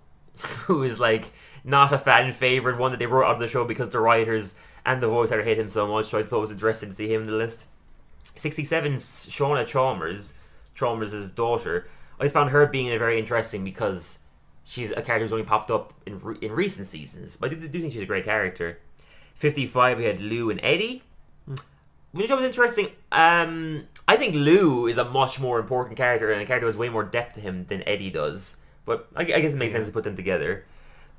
who is like not a fan favorite, one that they wrote out of the show because the writers and the voice actor hate him so much, so I thought it was interesting to see him in the list. 67's Shauna Chalmers' daughter, I just found her being very interesting because she's a character who's only popped up in recent seasons. But I do think she's a great character. 55, we had Lou and Eddie, which was interesting. I think Lou is a much more important character, and a character has way more depth to him than Eddie does. But I guess it makes sense to put them together.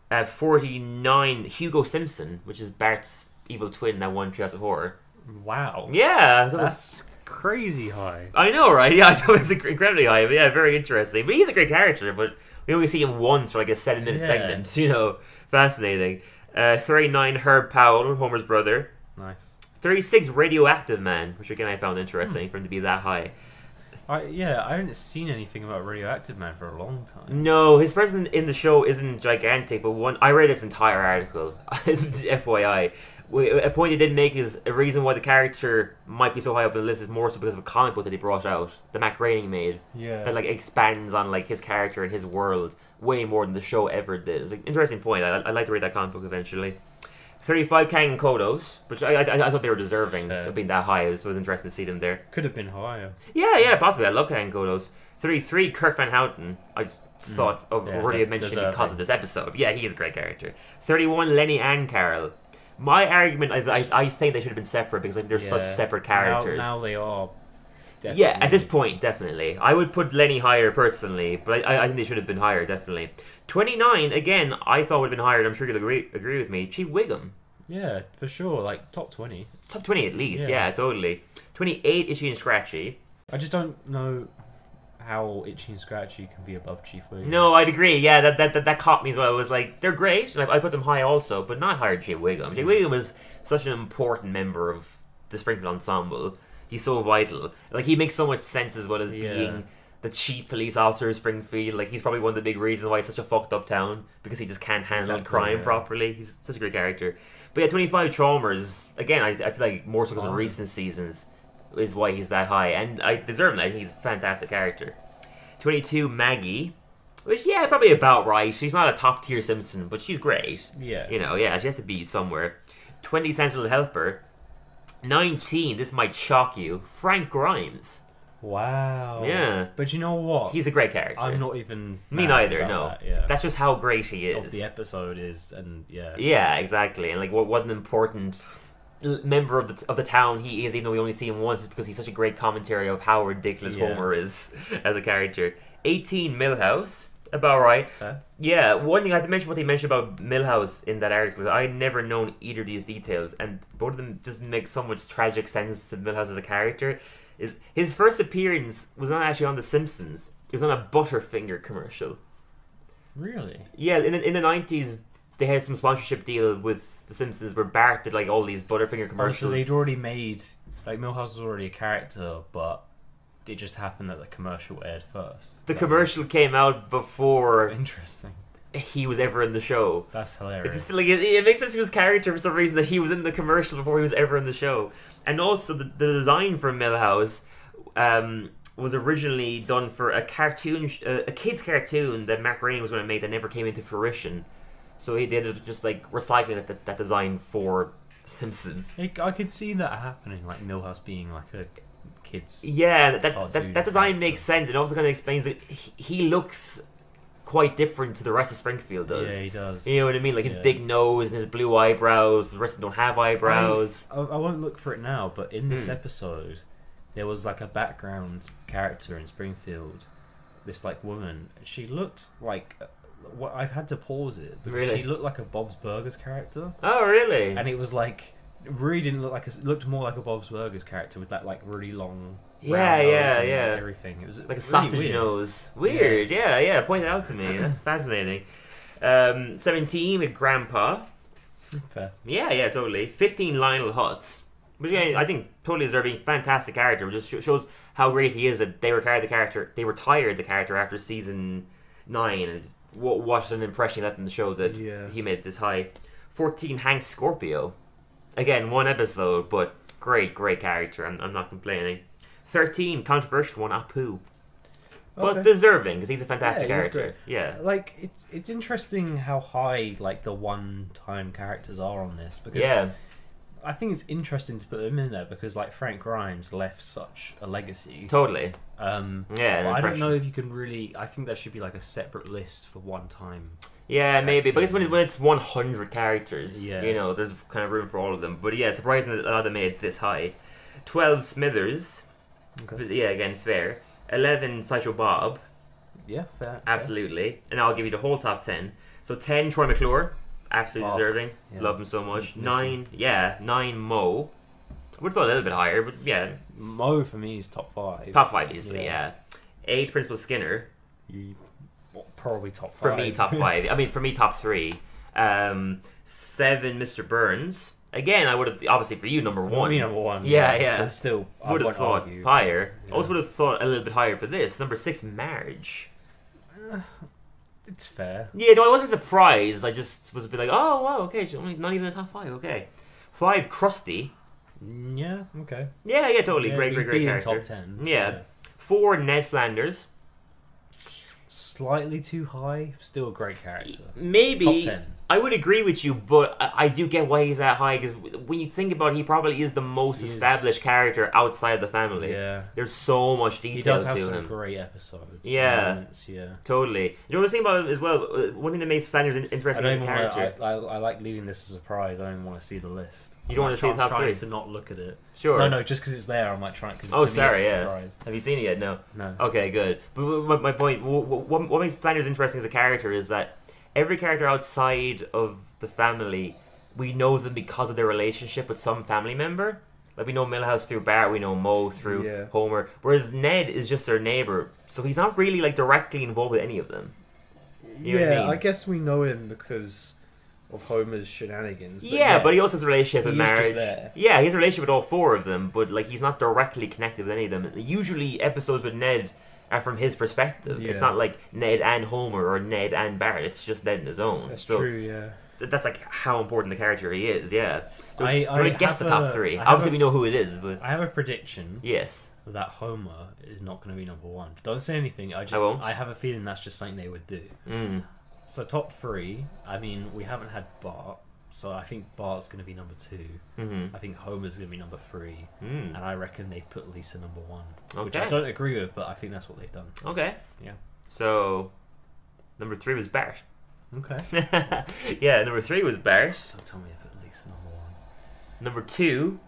49, Hugo Simpson, which is Bart's evil twin that won Treehouse of Horror. Wow. Yeah. That's crazy high. I know, right? Yeah, I thought it was incredibly high. But yeah, very interesting. But he's a great character, but we only see him once for like a 7-minute segment. You know, fascinating. 39, Herb Powell, Homer's brother. Nice. 36, Radioactive Man, which again I found interesting for him to be that high. Yeah, I haven't seen anything about Radioactive Man for a long time. No, his presence in the show isn't gigantic, but one I read this entire article, FYI. A point he did make is a reason why the character might be so high up on the list is more so because of a comic book that he brought out, that Matt Groening made, that like expands on like his character and his world way more than the show ever did. It was an interesting point. I'd like to read that comic book eventually. 35, Kang and Kodos, which I thought they were deserving of being that high, so it was interesting to see them there. Could have been higher. Yeah, yeah, possibly. I love Kang and Kodos. 33, Kirk Van Houten. I just thought of already mentioned because of this episode. Yeah, he is a great character. 31, Lenny and Carol. My argument, I think they should have been separate because like, they're such separate characters. Now they are. Definitely. Yeah, at this point, definitely. I would put Lenny higher personally, but I think they should have been higher, definitely. 29, again, I thought would have been higher, and I'm sure you'll agree with me. Chief Wiggum. Yeah, for sure. Like, top 20. Top 20 at least, yeah totally. 28, Itchy and Scratchy. I just don't know how Itchy and Scratchy can be above Chief Wiggum. No, I'd agree. Yeah, that caught me as well. I was like, they're great. Like, I put them high also, but not higher than Chief Wiggum. Chief Wiggum is such an important member of the Springfield Ensemble. He's so vital. Like, he makes so much sense as well as being the chief police officer of Springfield. Like, he's probably one of the big reasons why it's such a fucked up town, because he just can't handle crime properly. He's such a great character. But yeah, 25, Chalmers. Again, I feel like more so because of recent seasons is why he's that high. And I deserve that. He's a fantastic character. 22, Maggie. Which, yeah, probably about right. She's not a top tier Simpson, but she's great. Yeah. You know, yeah, she has to be somewhere. 20, Santa's Little Helper. 19, this might shock you, Frank Grimes. Wow. Yeah. But you know what? He's a great character. I'm not even... Me neither, no. That's just how great he is. Of the episode is, and yeah, exactly. And like, what an important member of the town he is, even though we only see him once, is because he's such a great commentary of how ridiculous Homer is as a character. 18, Milhouse. About right. Huh? Yeah, one thing I have to mention, what they mentioned about Milhouse in that article, I had never known either of these details, and both of them just make so much tragic sense to Milhouse as a character. Is his first appearance was not actually on The Simpsons. It was on a Butterfinger commercial. Really? Yeah, in the 90s, they had some sponsorship deal with The Simpsons where Bart did like all these Butterfinger commercials. Oh, so they'd already made, like, Milhouse was already a character, but... It just happened that the commercial aired first. The commercial came out before... Interesting. He was ever in the show. That's hilarious. It's just, like, it makes sense to his character for some reason that he was in the commercial before he was ever in the show. And also, the design for Milhouse was originally done for a cartoon, a kid's cartoon that Matt Groening was going to make that never came into fruition. So he ended up just like recycling that design for Simpsons. I could see that happening, like Milhouse being like a... Kids. Yeah, that design makes sense. It also kind of explains that he looks quite different to the rest of Springfield does. Yeah, he does. You know what I mean? Like his big nose and his blue eyebrows. The rest of them don't have eyebrows. I won't look for it now, but in this episode, there was like a background character in Springfield. This like woman. She looked like... Well, I've had to pause it. Because she looked like a Bob's Burgers character. Oh, really? And it was like... Really didn't look like looked more like a Bob's Burgers character with that like really long round nose and like everything. It was like a really sausage nose. Weird, yeah. Point it out to me. That's fascinating. 17 with Grandpa. Fair. Yeah, totally. 15 Lionel Hutz, which again, I think totally deserving, fantastic character. It just shows how great he is that they retired the character. They retired the character after season 9, and what an impression he left in the show that he made this high. 14 Hank Scorpio. Again, one episode, but great character. I'm not complaining. 13, controversial one, Apu. But deserving, because he's a fantastic character. Yeah. Like, it's interesting how high, like, the one-time characters are on this, because I think it's interesting to put them in there because, like, Frank Grimes left such a legacy. Totally. Yeah. Well, I don't know if you can really. I think there should be like a separate list for one time. Yeah, maybe. But when it's 100 characters, yeah, you know, there's kind of room for all of them. But yeah, surprising that a lot of them made it this high. 12 Smithers. Okay. But yeah, again, fair. 11 Sideshow Bob. Yeah, fair. Absolutely. Fair. And I'll give you the whole top 10. So 10 Troy McClure. Absolutely deserving. Yeah. Love him so much. 9 Mo. I would have thought a little bit higher, but yeah. Mo for me is top 5. Top 5 easily, yeah. 8 Principal Skinner. Probably top 5. For me, top 5. I mean, for me, top 3. 7 Mr. Burns. Again, I would have, obviously for you, number 1. For me, number 1. Yeah, yeah. So still, would have thought higher. Yeah. Also would have thought a little bit higher for this. Number 6, Marge. It's fair. Yeah, no, I wasn't surprised. I just was a bit like, oh, wow, okay. She's only not even in the top 5, okay. 5, Krusty. Yeah, okay. Yeah, yeah, totally. Yeah, great character. Top 10. Yeah. 4, Ned Flanders. Slightly too high. Still a great character. Maybe. Top 10. I would agree with you, but I do get why he's that high, because when you think about it, he probably is the most established character outside the family. Yeah. There's so much detail to him. He does have some great episodes. Yeah. Moments, yeah. Totally. You know what I'm saying about it as well? One thing that makes Flanders interesting is his character. I like leaving this as a surprise. I don't want to see the list. You don't want to see the top 3? I'm trying to not look at it. Sure. No, just because it's there, I might try it. Oh, sorry, yeah. Surprise. Have you seen it yet? No. No. Okay, good. But my point, what makes Flanders interesting as a character is that every character outside of the family, we know them because of their relationship with some family member. Like, we know Milhouse through Bart, we know Moe through Homer. Whereas Ned is just their neighbor, so he's not really, like, directly involved with any of them. You know what I mean? I guess we know him because of Homer's shenanigans. But yeah, but he also has a relationship with marriage. Yeah, he has a relationship with all 4 of them, but, like, he's not directly connected with any of them. Usually, episodes with Ned are from his perspective. Yeah. It's not like Ned and Homer or Ned and Bart. It's just Ned and his own. That's true, yeah. That's like how important the character he is, yeah. So I would guess the top 3. Obviously we know who it is, but I have a prediction. Yes. That Homer is not going to be number 1. Don't say anything. I won't. I have a feeling that's just something they would do. Mm. So top 3, I mean, we haven't had Bart. So I think Bart's going to be number 2. Mm-hmm. I think Homer's going to be number 3. Mm. And I reckon they've put Lisa number 1. Okay. Which I don't agree with, but I think that's what they've done. Okay. Yeah. So, number 3 was Bart. Okay. Yeah, number 3 was Bart. Don't tell me I put Lisa number 1. Number 2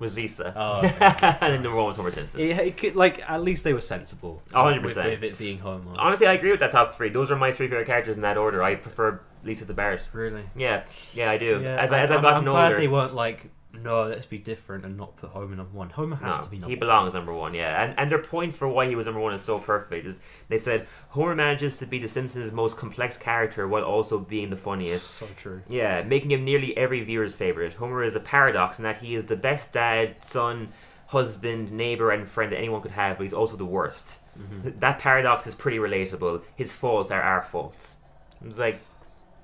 was Lisa. Oh, okay. And then number 1 was Homer Simpson. Yeah, it could, like, at least they were sensible. 100%. With it being Homer. Honestly, I agree with that top 3. Those are my 3 favorite characters in that order. I prefer Lisa to Bart. Really? Yeah. Yeah, I do. Yeah, as I've gotten older. I'm glad they weren't like, no, let's be different and not put Homer number 1. Homer has to be number 1. He belongs number 1, yeah. And their points for why he was number 1 is so perfect. Is they said, Homer manages to be The Simpsons' most complex character while also being the funniest. So true. Yeah, making him nearly every viewer's favourite. Homer is a paradox in that he is the best dad, son, husband, neighbour and friend that anyone could have, but he's also the worst. Mm-hmm. That paradox is pretty relatable. His faults are our faults. It's like,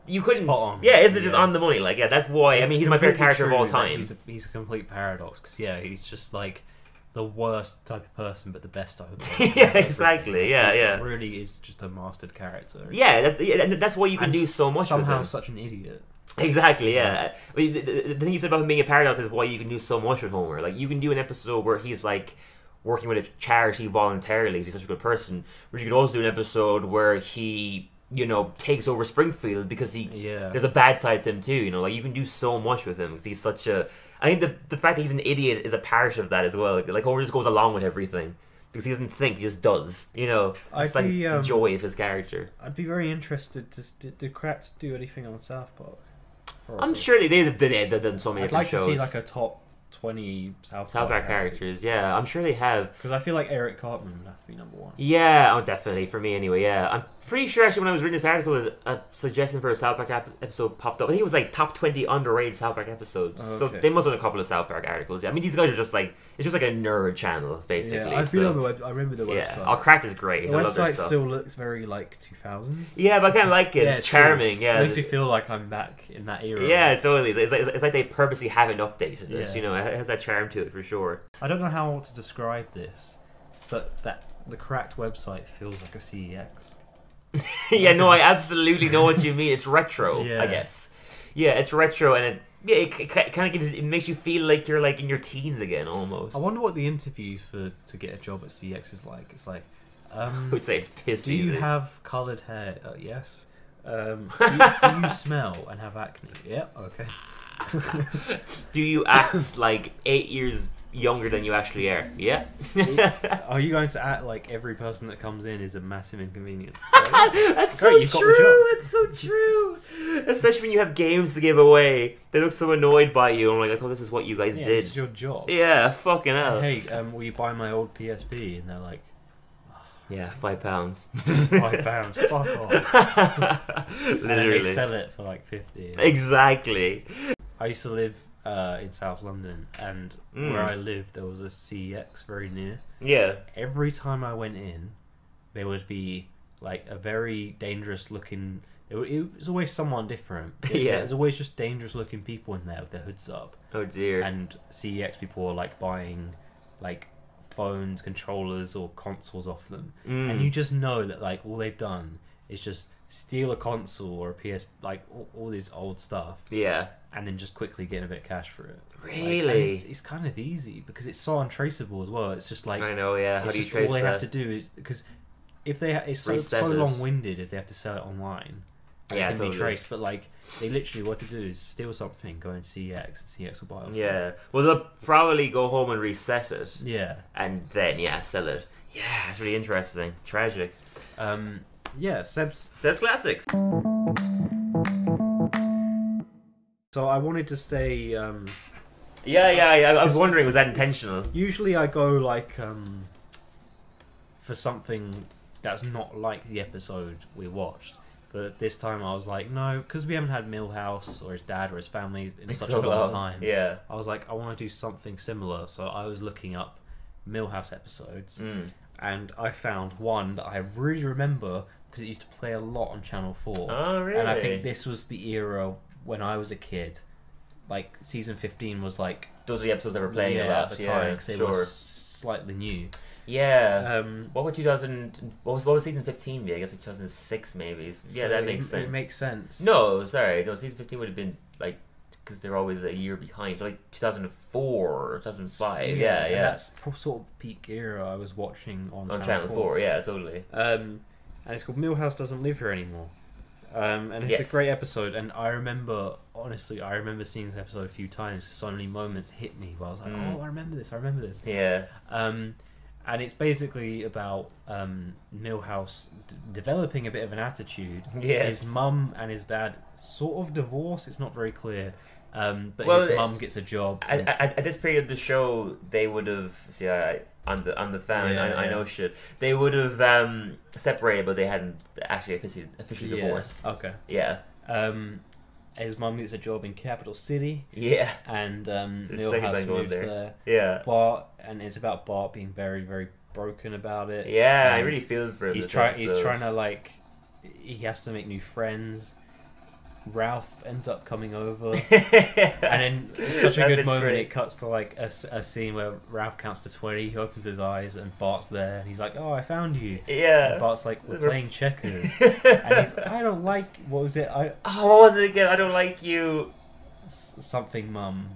you couldn't. Yeah, isn't it just on the money? Like, yeah, that's why. I mean, he's my favorite character of all time. He's a complete paradox. Because, yeah, he's just like the worst type of person, but the best type of person. Yeah, exactly. Yeah, yeah. He really is just a mastered character. Yeah, that's why you can do so much with him. Somehow such an idiot. Exactly, yeah. I mean, the thing you said about him being a paradox is why you can do so much with Homer. Like, you can do an episode where he's like working with a charity voluntarily because he's such a good person. But you could also do an episode where he, you know, takes over Springfield because he there's a bad side to him too, you know, like you can do so much with him because he's such a, I think the fact that he's an idiot is a part of that as well. Like Homer just goes along with everything because he doesn't think, he just does, you know. It's the joy of his character. I'd be very interested to did Cracked do anything on South Park? Probably. I'm sure they've done so many different shows. I'd like to see like a top 20 South Park characters. Yeah, I'm sure they have. Because I feel like Eric Cartman would have to be number 1. Yeah, oh, definitely. For me, anyway, yeah. I'm pretty sure, actually, when I was reading this article, a suggestion for a South Park episode popped up. I think it was, like, top 20 underrated South Park episodes. Oh, okay. So they must have done a couple of South Park articles. Yeah, I mean, these guys are just, like, it's just, like, a nerd channel, basically. Yeah, I've been on the web. I remember the website. Yeah, Cracked is great. The website still looks very, like, 2000s. Yeah, but I kind of like it. Yeah, it's charming, true. Yeah. It makes me feel like I'm back in that era. Yeah, totally. It's like they purposely haven't updated it, you know. It has that charm to it, for sure. I don't know how to describe this, but the Cracked website feels like a CEX. Yeah, no, I absolutely know what you mean. It's retro, I guess. Yeah, it's retro, and Yeah, it kind of makes you feel like you're like in your teens again, almost. I wonder what the interview for to get a job at CX is like. It's like, I would say it's pissy. Do you have coloured hair? Yes. Do you smell and have acne? Yeah. Okay. Do you act like 8 years younger than you actually are? Yeah. Are you going to act like every person that comes in is a massive inconvenience? That's great, so true. That's so true. Especially when you have games to give away, they look so annoyed by you. I'm like, I thought this is what you guys did. This is your job. Yeah, fucking hell. Hey, will you buy my old PSP? And they're like, yeah, £5. £5, fuck off. Literally, and they sell it for like 50. Exactly. I used to live in South London, and where I lived, there was a CEX very near. Yeah. Every time I went in, there would be like a very dangerous looking. It was always someone different. Yeah. There was always just dangerous looking people in there with their hoods up. Oh dear. And CEX people were like buying, like, phones, controllers, or consoles off them, and you just know that like all they've done is just steal a console or a PS, like all this old stuff, yeah, and then just quickly get a bit of cash for it. Really, like, it's kind of easy because it's so untraceable as well. It's just like, I know, yeah. How it's do you just trace all they that? Have to do is because if they it's so long-winded if they have to sell it online. Yeah, it can totally be traced, but like they literally what to do is steal something, go into CX, and CX will buy it. Yeah, well they'll probably go home and reset it. Yeah, and then sell it. Yeah, it's really interesting, tragic. Yeah, Seb's classics. So I wanted to stay. I was wondering, was that intentional? Usually I go like for something that's not like the episode we watched. But this time I was like, no, because we haven't had Milhouse or his dad or his family in such a long time. Yeah. I was like, I want to do something similar. So I was looking up Milhouse episodes, and I found one that I really remember because it used to play a lot on Channel 4. Oh, really? And I think this was the era when I was a kid. Like, season 15 was like... Those are the episodes that were playing at the time because they were slightly new. Yeah. What was season 15 be? I guess 2006 maybe. So yeah, that makes sense. It makes sense. No, sorry. No, season 15 would have been like, because they're always a year behind. So like 2004 or 2005. Yeah. And that's sort of peak era I was watching on Channel 4. Yeah, totally. And it's called Milhouse Doesn't Live Here Anymore. And it's a great episode. And I remember, honestly, seeing this episode a few times. So many moments hit me where I was like, oh, I remember this. Yeah. And it's basically about Milhouse developing a bit of an attitude. Yes. His mum and his dad sort of divorce. It's not very clear. But his mum gets a job. At this period of the show, they would have... See, I'm the fan. Yeah, I know shit. They would have separated, but they hadn't actually officially divorced. Okay. Yeah. His mum gets a job in Capital City. Yeah. And Milhouse moves there. Yeah. And it's about Bart being very, very broken about it. Yeah, I really feel for him. He's trying to, like... He has to make new friends. Ralph ends up coming over, and then it's such a good moment. Great. It cuts to like a scene where Ralph counts to 20. He opens his eyes, and Bart's there, and he's like, "Oh, I found you." Yeah. And Bart's like, "We're playing checkers," and he's like, "I don't like." What was it? What was it again? I don't like you. Something, mum.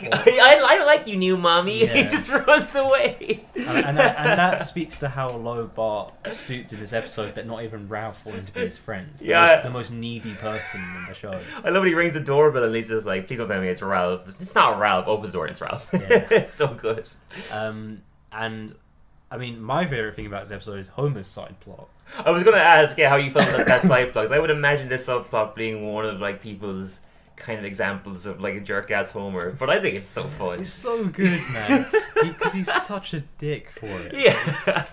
I don't like you, new mommy. Yeah. He just runs away. and that speaks to how low Bart stooped in this episode that not even Ralph wanted to be his friend. Yeah, the most needy person in the show. I love when he rings the doorbell and Lisa's like, "Please don't tell me it's Ralph." It's not Ralph. Opens the door and it's Ralph. Yeah. It's so good. And I mean, my favorite thing about this episode is Homer's side plot. I was gonna ask how you felt about that side plot, because I would imagine this side plot being one of like people's kind of examples of like a jerk ass Homer, but I think it's so fun. It's so good, man, because he's such a dick for it. Yeah.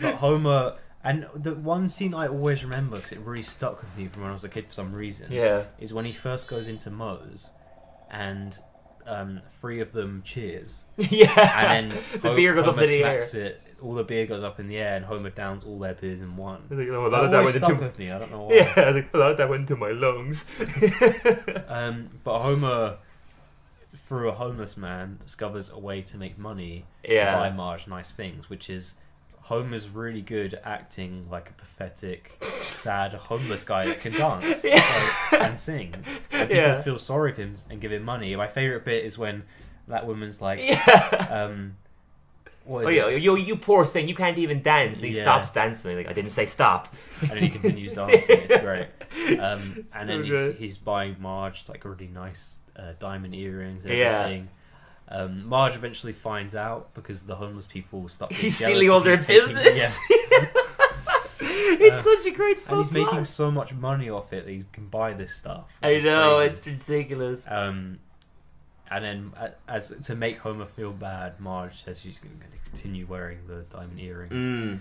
But Homer, and the one scene I always remember because it really stuck with me from when I was a kid for some reason. Yeah. Is when he first goes into Moe's, and three of them cheers. Yeah. And then the beer goes Homer up in the air. All the beer goes up in the air, and Homer downs all their beers in one. Like, oh, I don't know why. Yeah, I was like, oh, that went into my lungs. But Homer, through a homeless man, discovers a way to make money to buy Marge nice things, which is Homer's really good acting like a pathetic, sad, homeless guy that can dance and sing. And people feel sorry for him and give him money. My favourite bit is when that woman's like, what is you poor thing, you can't even dance. And he stops dancing. Like, I didn't say stop. And then he continues dancing. It's great. And then he's buying Marge like really nice diamond earrings and everything. Marge eventually finds out because the homeless people start being jealous. He's stealing all their business. It's such a great stuff. And he's making so much money off it that he can buy this stuff. I know, it's ridiculous. And then, as to make Homer feel bad, Marge says she's going to continue wearing the diamond earrings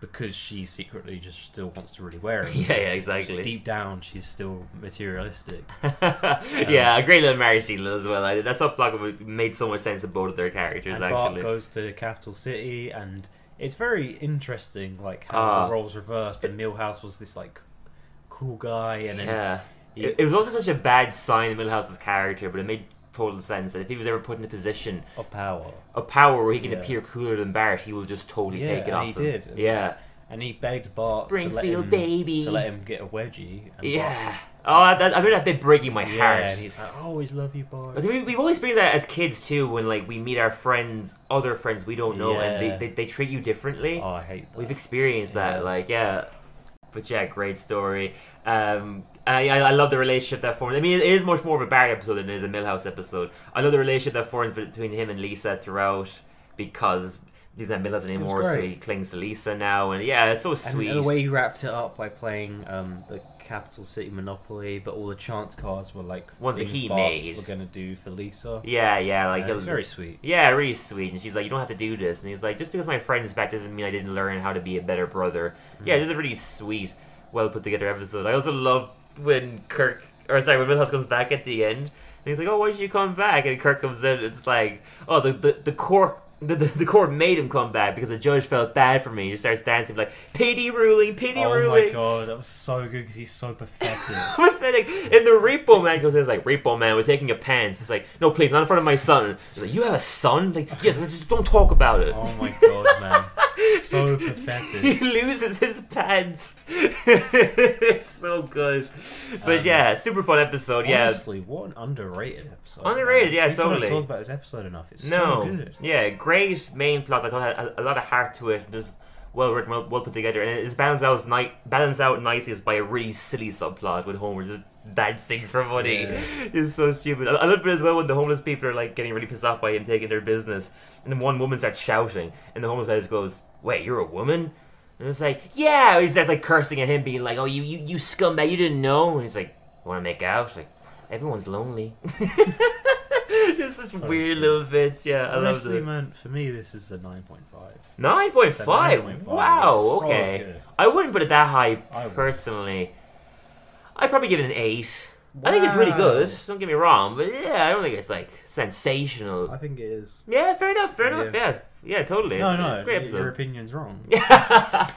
because she secretly just still wants to really wear it. Yeah, exactly. Deep down, she's still materialistic. A great little marriage scene as well. That subplot made so much sense of both of their characters, and actually. Bart goes to Capital City, and it's very interesting, like, how the roles reversed, and Milhouse was this, like, cool guy, and then... Yeah. It was also such a bad sign of Milhouse's character, but it made total sense that if he was ever put in a position... Of power. Of power where he can appear cooler than Bart, he will just totally take it off him. Yeah, he did. Yeah. And he begged Bart to let him get a wedgie. And Bart, I remember that bit breaking my heart. Yeah, and he's like, I always love you, Bart. We've always experienced that as kids, too, when like we meet our friends, other friends we don't know, and they treat you differently. Oh, I hate that. We've experienced that, But yeah, great story. I love the relationship that forms. I mean, it is much more of a Barry episode than it is a Milhouse episode. I love the relationship that forms between him and Lisa throughout because he doesn't have Milhouse anymore, so he clings to Lisa now. And yeah, it's so sweet. And the way he wrapped it up by playing the Capital City Monopoly, but all the chance cards were like ones that he made. We're gonna do for Lisa. Yeah, like it was very sweet. Yeah, really sweet. And she's like, "You don't have to do this." And he's like, "Just because my friend's back doesn't mean I didn't learn how to be a better brother." Mm-hmm. Yeah, this is a really sweet, well put together episode. I also love when when Milhouse comes back at the end, and he's like, "Oh, why did you come back?" And Kirk comes in, and it's like, "Oh, the court made him come back because the judge felt bad for me." He just starts dancing like, pity ruling. Oh my god, that was so good because he's so pathetic. And the repo man goes in, it's like, "Repo man, we're taking your pants." It's like, "No, please, not in front of my son." He's like, "You have a son?" Like, "Yes, but just don't talk about it." Oh my god, man. So pathetic. He loses his pants. It's so good. But yeah, super fun episode. Honestly, what an underrated episode. Underrated, man. Totally. We don't talk about this episode enough. It's so good. Yeah, great main plot. I thought had a lot of heart to it, just well written, well put together, and it's balanced out nicely by a really silly subplot with Homer just dancing for money. It's so stupid. I love it as well when the homeless people are like getting really pissed off by him taking their business, and then one woman starts shouting, and the homeless guy just goes, "Wait, you're a woman?" And it's like, "Yeah," and he starts like cursing at him, being like, "Oh, you scumbag, you didn't know." And he's like, "You want to make out?" Like, "Everyone's lonely." Just such weird little bits, I love it. Man, for me, this is a 9.5. 9.5? Wow, okay. So I wouldn't put it that high, personally. I'd probably give it an 8. Wow. I think it's really good, don't get me wrong, but I don't think it's, like, sensational. I think it is. Yeah, fair enough, yeah, totally. No, it's a great episode. Your opinion's wrong. Is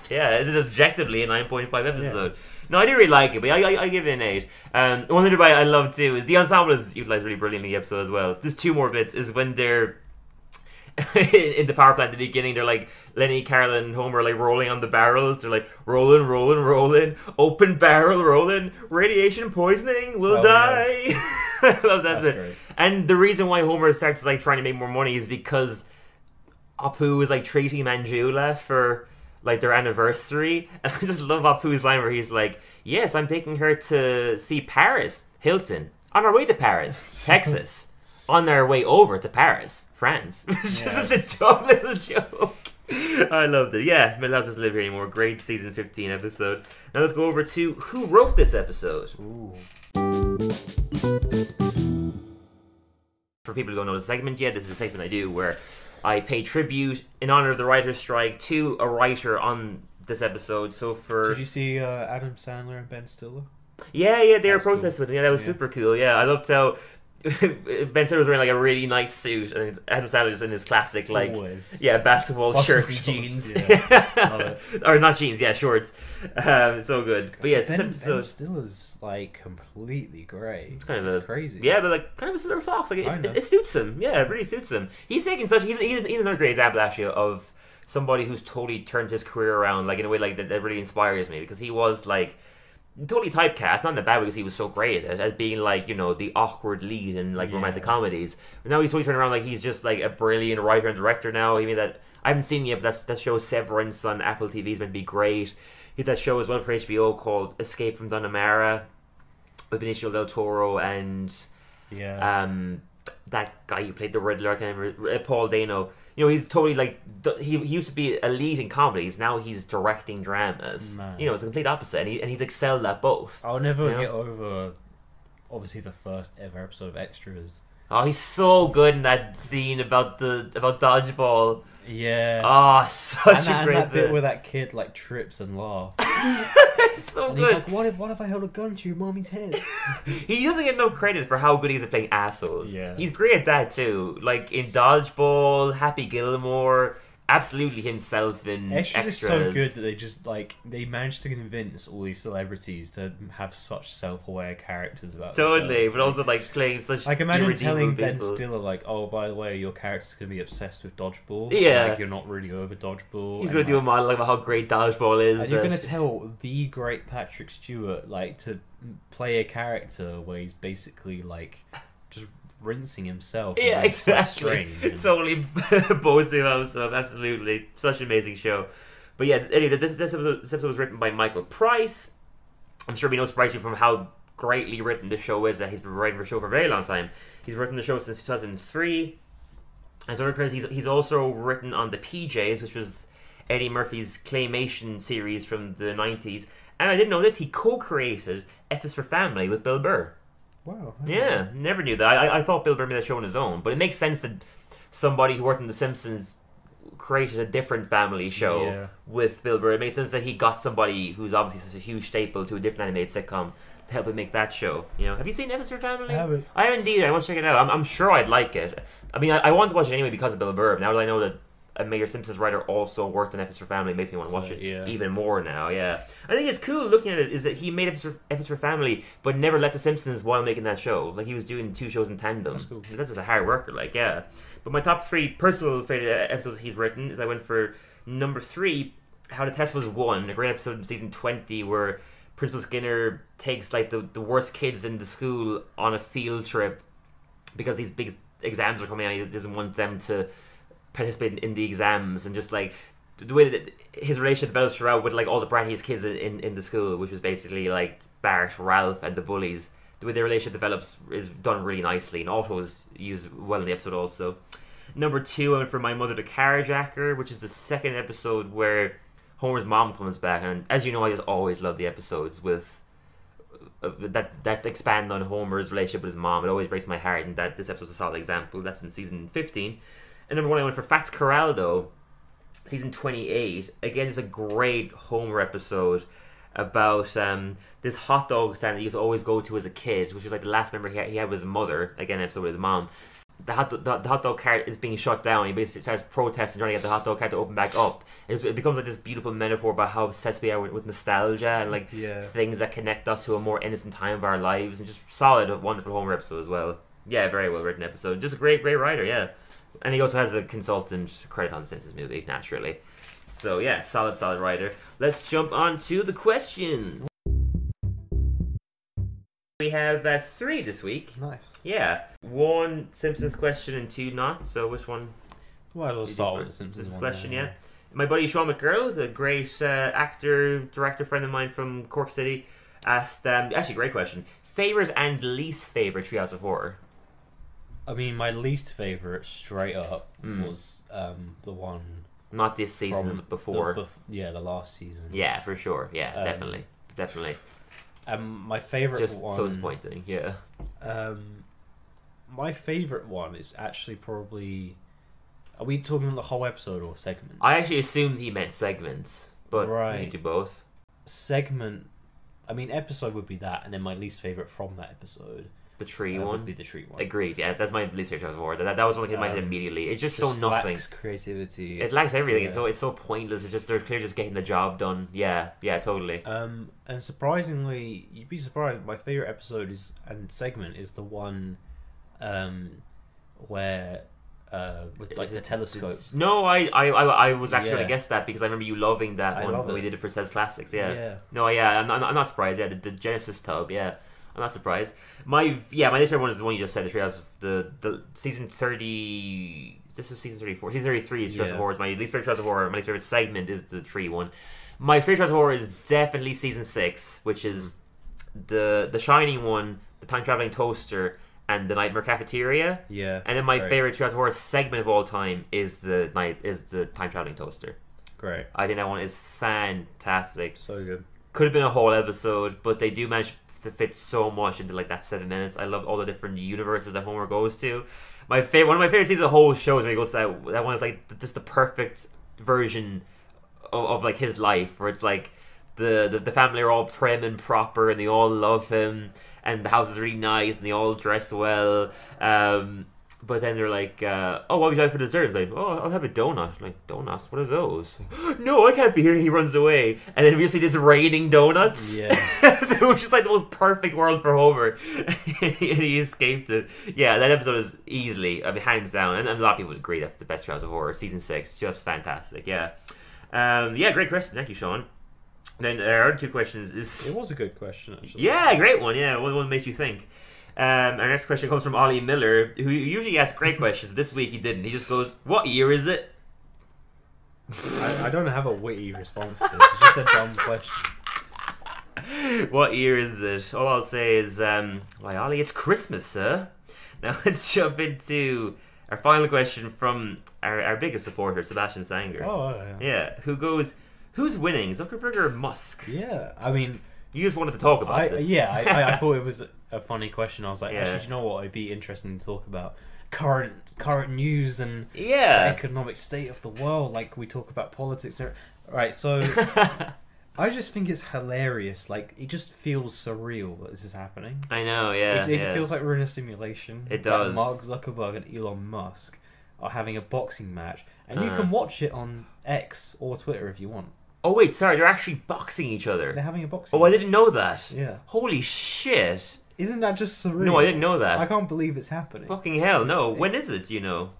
it objectively a 9.5 episode? Yeah. No, I do really like it, but I give it an 8. One thing I love, too, is the ensemble is utilised really brilliantly in the episode as well. Just two more bits is when they're in the power plant at the beginning, they're like, Lenny, Carol, and Homer are like rolling on the barrels. They're like, rolling, open barrel, rolling, radiation poisoning, we'll die. I love that bit. And the reason why Homer starts like trying to make more money is because Apu is like treating Manjula for like their anniversary. And I just love Apu's line where he's like, "Yes, I'm taking her to see Paris, Hilton. On our way to Paris, Texas. On our way over to Paris, France." It's just such a dumb little joke. I loved it. Yeah, Milhouse doesn't live here anymore. Great season 15 episode. Now let's go over to who wrote this episode. Ooh. For people who don't know the segment yet, this is a segment I do where I pay tribute in honor of the writer's strike to a writer on this episode. So for... Did you see Adam Sandler and Ben Stiller? Yeah, they were protesting with him. Yeah, that was super cool. Yeah, I loved how Ben Stiller was wearing like a really nice suit, and Adam Sandler was in his classic like basketball shirt and jeans, or not jeans, shorts. It's so good. But yes, Ben Stiller's like completely grey. It's crazy. Yeah, but like kind of a similar Fox. Like it suits him. Yeah, it really suits him. He's another great example actually of somebody who's totally turned his career around, like in a way like that really inspires me, because he was like totally typecast, not in a bad way, because he was so great at it, as being like, you know, the awkward lead in like romantic comedies. But now he's totally turned around, like he's just like a brilliant writer and director now. I mean, that I haven't seen yet, but that show Severance on Apple TV is meant to be great. He had that show as well for HBO called Escape from Coney with Benicio del Toro and that guy who played the Riddler, I can't remember, Paul Dano. You know, he's totally like, he used to be a lead in comedies, now he's directing dramas. Man. You know, it's the complete opposite, and he's excelled at both. I'll never get over, obviously, the first ever episode of Extras. Oh, he's so good in that scene about Dodgeball. Yeah. Oh, such a great bit. Bit where that kid like trips and laughs. It's so good. He's like, what if I held a gun to your mommy's head? He doesn't get no credit for how good he is at playing assholes. Yeah. He's great at that too. Like in Dodgeball, Happy Gilmore, absolutely himself in Extras. Extras is so good that they just like they managed to convince all these celebrities to have such self-aware characters about totally themselves. But also like playing such like imagine telling people. Ben Stiller like, oh, by the way, your character's gonna be obsessed with Dodgeball, like you're not really over Dodgeball, he's gonna do a monologue about how great Dodgeball is, and you're gonna tell the great Patrick Stewart like to play a character where he's basically like just rinsing himself. Yeah, exactly. Totally boasting about himself. Absolutely. Such an amazing show. But yeah, anyway, this episode was written by Michael Price. I'm sure it'll be no surprise to you from how greatly written the show is that he's been writing for the show for a very long time. He's written the show since 2003. As I recall, he's also written on The PJs, which was Eddie Murphy's claymation series from the 90s. And I didn't know this, he co-created F is for Family with Bill Burr. Wow. Yeah, never knew that. I thought Bill Burr made that show on his own, but it makes sense that somebody who worked on The Simpsons created a different family show with Bill Burr. It made sense that he got somebody who's obviously such a huge staple to a different animated sitcom to help him make that show. You know, have you seen F is for Family? I haven't. I haven't either. I want to check it out. I'm sure I'd like it. I mean, I want to watch it anyway because of Bill Burr. Now that I know that a Mayor Simpsons writer also worked on F is for Family, it makes me want to watch it even more now. Yeah, I think it's cool looking at it is that he made F is for Family but never left The Simpsons while making that show. Like he was doing two shows in tandem. That's cool. That's just a hard worker. Like but my top three personal favorite episodes he's written is I went for number 3, How the Test Was Won, a great episode in season 20 where Principal Skinner takes like the worst kids in the school on a field trip because these big exams are coming out. He doesn't want them to participate in the exams, and just like the way that his relationship develops throughout with like all the brattiest kids in the school, which was basically like Bart, Ralph and the bullies, the way their relationship develops is done really nicely, and Otto is used well in the episode also. Number 2, I went for My Mother the Carjacker, which is the second episode where Homer's mom comes back, and as you know I just always love the episodes with that expand on Homer's relationship with his mom. It always breaks my heart, and that this episode's a solid example. That's in season 15. And number 1, I went for Fats Corraldo, season 28. Again, it's a great Homer episode about this hot dog stand that he used to always go to as a kid, which was like the last memory he had with his mother. Again, an episode with his mom. The hot dog cart is being shut down. He basically starts protesting, trying to get the hot dog cart to open back up. It becomes like this beautiful metaphor about how obsessed we are with nostalgia and like things that connect us to a more innocent time of our lives. And just solid, wonderful Homer episode as well. Yeah, very well written episode. Just a great, great writer, yeah. And he also has a consultant credit on The Simpsons movie, naturally. So yeah, solid writer. Let's jump on to the questions. We have 3 this week. Nice. Yeah. 1 Simpsons question and 2 not. So which one? Well, I'll start with the Simpsons question, yeah. My buddy Sean McGurl, who's a great actor, director friend of mine from Cork City, asked, actually great question, favourite and least favourite Treehouse of Horror? I mean, my least favourite, straight up, was the one... Not this season, but before. The last season. Yeah, for sure. Yeah, definitely. My favourite one... Just so disappointing, yeah. My favourite one is actually probably... Are we talking the whole episode or segment? I actually assumed he meant segments, but we can do both. Segment... I mean, episode would be that, and then my least favourite from that episode... The tree one would be the tree one. Agreed. Yeah, that's my least favorite award. That was one that hit my head immediately. It's just so nothing. It lacks creativity. It lacks everything. Yeah. It's so pointless. It's just they're clearly just getting the job done. Yeah, totally. And surprisingly, you'd be surprised. My favorite episode is and segment is the one, where with like the telescope. No, I was actually going to guess that because I remember you loving that when we did it for Seb's Classics. Yeah. No, I'm not surprised. Yeah, the Genesis tub. Yeah, I'm not surprised. My next favorite one is the one you just said. The Treehouse of the season 30. This is season 34. Season 33 is Treehouse of Horror. Is my least favorite Treehouse of Horror. My least favorite segment is the tree one. My favorite Treehouse of Horror is definitely season 6, which is the Shining one, the time traveling toaster, and the Nightmare Cafeteria. Yeah. And then my favorite Treehouse of Horror segment of all time is the time traveling toaster. Great. I think that one is fantastic. So good. Could have been a whole episode, but they do manage to fit so much into like that 7 minutes. I love all the different universes that Homer goes to. My favorite, one of my favorite scenes of the whole show is when he goes to that one is like just the perfect version of like his life, where it's like the family are all prim and proper and they all love him, and the house is really nice and they all dress well, but then they're like, oh, what would you like for dessert? It's like, oh, I'll have a donut. I'm like, donuts? What are those? No, I can't be here. He runs away. And then we just see this raining donuts. Yeah. So it was just like the most perfect world for Homer. And he escaped it. Yeah, that episode is easily, I mean, hands down. And a lot of people would agree that's the best Treehouse of Horror. Season 6, just fantastic. Yeah. Great question. Thank you, Sean. Then our other two questions is... It was a good question, actually. Yeah, great one. Yeah, one makes you think. Our next question comes from Ollie Miller, who usually asks great questions. This week he didn't. He just goes, "What year is it?" I don't have a witty response to this. It's just a dumb question. What year is it? All I'll say is, why, Ollie, it's Christmas, sir. Now let's jump into our final question from our biggest supporter, Sebastian Sanger. Oh, yeah. Who goes, who's winning, Zuckerberg or Musk? Yeah, I mean... You just wanted to talk about this. Yeah, I thought it was a funny question. I was like, actually, do you know what? It'd be interesting to talk about current news and the economic state of the world. Like, we talk about politics. Right, so I just think it's hilarious. Like, it just feels surreal that this is happening. I know, yeah. It feels like we're in a simulation. It does. Mark Zuckerberg and Elon Musk are having a boxing match. And you can watch it on X or Twitter if you want. Oh wait, sorry, they're actually boxing each other. They're having a boxing match. I didn't know that. Yeah. Holy shit. Isn't that just surreal? No, I didn't know that. I can't believe it's happening. Fucking hell, no. When is it, you know?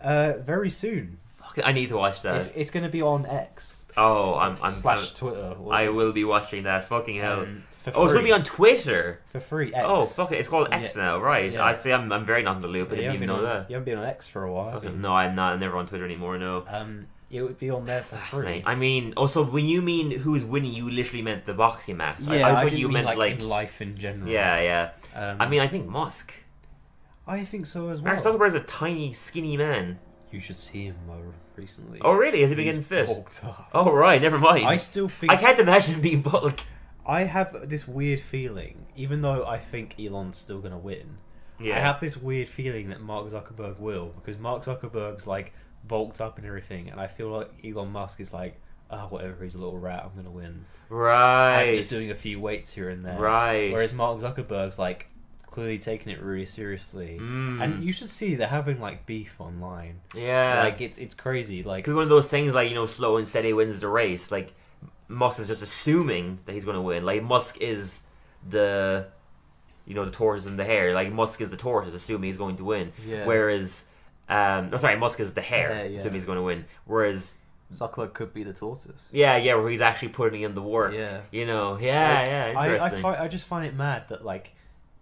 Very soon. Fuck, I need to watch that. It's going to be on X. Oh, I'm / Twitter. I will be watching that. Fucking hell. It's going to be on Twitter? For free, X. Oh, fuck it. It's called X now, right. Yeah. I see, I'm very not in the loop. I didn't even know that. You haven't been on X for a while, have you? No, I'm not. I'm never on Twitter anymore, no. It would be on there for free. I mean, also when you mean who's winning, you literally meant the boxing match. Yeah, I didn't mean like in life in general. Yeah. I mean, I think Musk. I think so as well. Mark Zuckerberg's a tiny, skinny man. You should see him recently. Oh really? Has he been getting fit? Bulked up. Oh right, never mind. I still think I can't imagine being bulked. I have this weird feeling, even though I think Elon's still gonna win. Yeah. I have this weird feeling that Mark Zuckerberg will, because Mark Zuckerberg's like bulked up and everything, and I feel like Elon Musk is like, oh, whatever, he's a little rat, I'm gonna win. Right. I'm just doing a few weights here and there. Right. Whereas Mark Zuckerberg's like clearly taking it really seriously, and you should see they're having like beef online. Yeah. Like it's crazy. Like it's one of those things like, you know, slow and steady wins the race. Like Musk is just assuming that he's gonna win. Like Musk is the, you know, the tortoise and the hare. Like Musk is the tortoise, assuming he's going to win. Yeah. Whereas. Musk is the hare, assuming he's going to win. Whereas Zuckerberg could be the tortoise. Yeah, where he's actually putting in the work. Yeah, you know, interesting. I just find it mad that like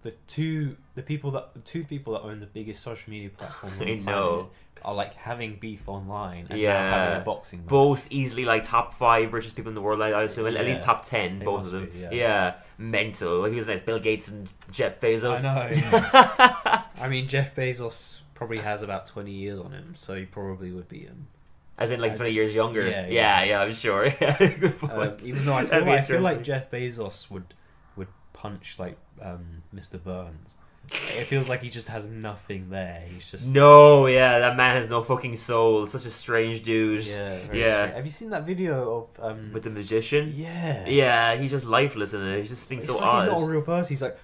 the two people that own the biggest social media platform on the planet are like having beef online and now having a boxing match. Both easily like top 5 richest people in the world, I assume, at least top 10, both of them. Yeah, mental. Like, who's next? Bill Gates and Jeff Bezos. I know. Yeah. I mean, Jeff Bezos probably has about 20 years on him, so he probably would be him. As in, like, 20 years younger? Yeah, I'm sure. Good point. Even though I feel like Jeff Bezos would punch, like, Mr. Burns. It feels like he just has nothing there. He's just... No, that man has no fucking soul. Such a strange dude. Yeah. Strange. Have you seen that video of... with the magician? Yeah. Yeah, he's just lifeless in it. He just thinks so odd. He's not a real person. He's like...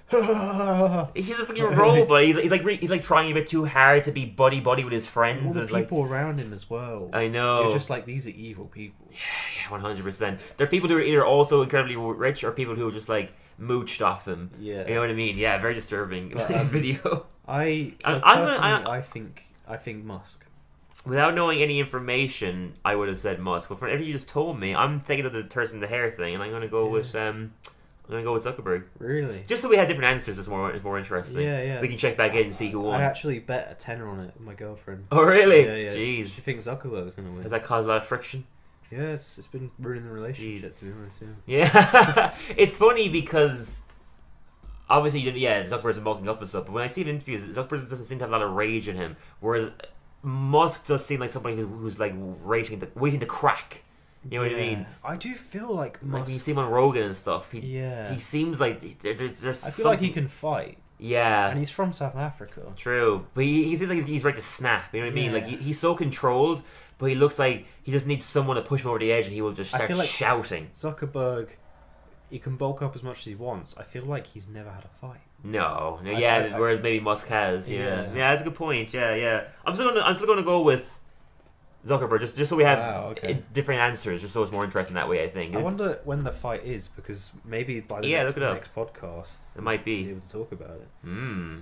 He's a fucking robot. He's like trying a bit too hard to be buddy-buddy with his friends. And people around him as well. I know. They're just like, these are evil people. Yeah, 100%. They're people who are either also incredibly rich or people who are just like... mooched off him. Yeah. You know what I mean? Yeah, very disturbing video. I think Musk. Without knowing any information, I would have said Musk. But from everything you just told me, I'm thinking of the turds in the hair thing, and I'm gonna go with I'm gonna go with Zuckerberg. Really? Just so we had different answers is more interesting. Yeah, yeah. We can check back in and see who won. I actually bet a tenner on it with my girlfriend. Oh really? Yeah, yeah. Jeez. She thinks Zuckerberg was gonna win. Does that cause a lot of friction? Yeah, it's been ruining the relationship, to be honest. Yeah. It's funny because obviously, Zuckerberg's been bulking up and stuff. But when I see him in interviews, Zuckerberg doesn't seem to have a lot of rage in him, whereas Musk does seem like somebody who's like waiting to crack. You know what I mean? I do feel like Musk... Like when you see him on Rogan and stuff, he seems like there's I feel something... like he can fight. Yeah. And he's from South Africa. True. But he seems like he's ready to snap. You know what I mean? Like he's so controlled, but he looks like he just needs someone to push him over the edge and he will just start shouting. Zuckerberg, he can bulk up as much as he wants. I feel like he's never had a fight. No, whereas maybe Musk has. Yeah, that's a good point. Yeah. I'm still gonna go with Zuckerberg just so we have different answers, just so it's more interesting that way. I think. I wonder when the fight is, because maybe by the next podcast it might be able to talk about it.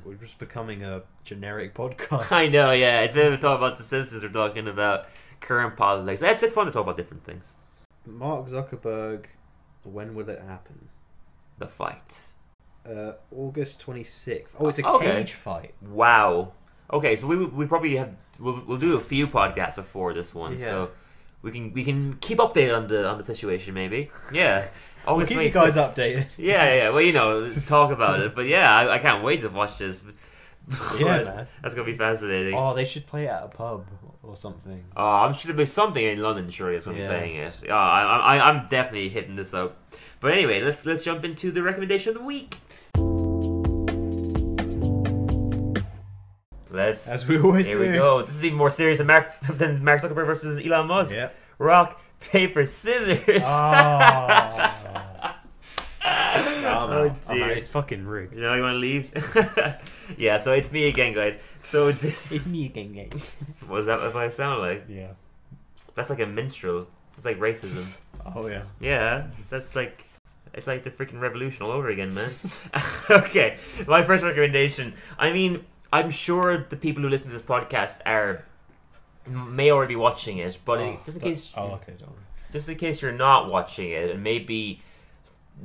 We're just becoming a generic podcast. I know. Yeah, it's either talk about The Simpsons or talking about current politics. It's fun to talk about different things. Mark Zuckerberg, when will it happen? The fight. August 26th. Oh, it's a cage fight. Wow. Okay, so we probably have we'll do a few podcasts before this one, so we can keep updated on the situation maybe. Yeah. August 26th. We'll keep you guys updated. Yeah. Well, talk about it. But yeah, I can't wait to watch this. Yeah, man. That's gonna be fascinating. Oh, they should play it at a pub or something. Oh, I'm sure there'll be something in London. Surely as I'm playing it. Oh, I'm definitely hitting this up. But anyway, let's jump into the recommendation of the week. Let's, as we always do. Here we go. This is even more serious than Mark Zuckerberg versus Elon Musk. Yep. Rock, paper, scissors. Oh. Oh, man, it's fucking rude. You want to leave? Yeah, so it's me again, guys. So it's me again, guys. What does that I sound like? Yeah. That's like a minstrel. It's like racism. Oh, yeah. Yeah, that's like... It's like the freaking revolution all over again, man. Okay, my first recommendation. I mean, I'm sure the people who listen to this podcast may already be watching it, but just in case you're not watching it, and maybe...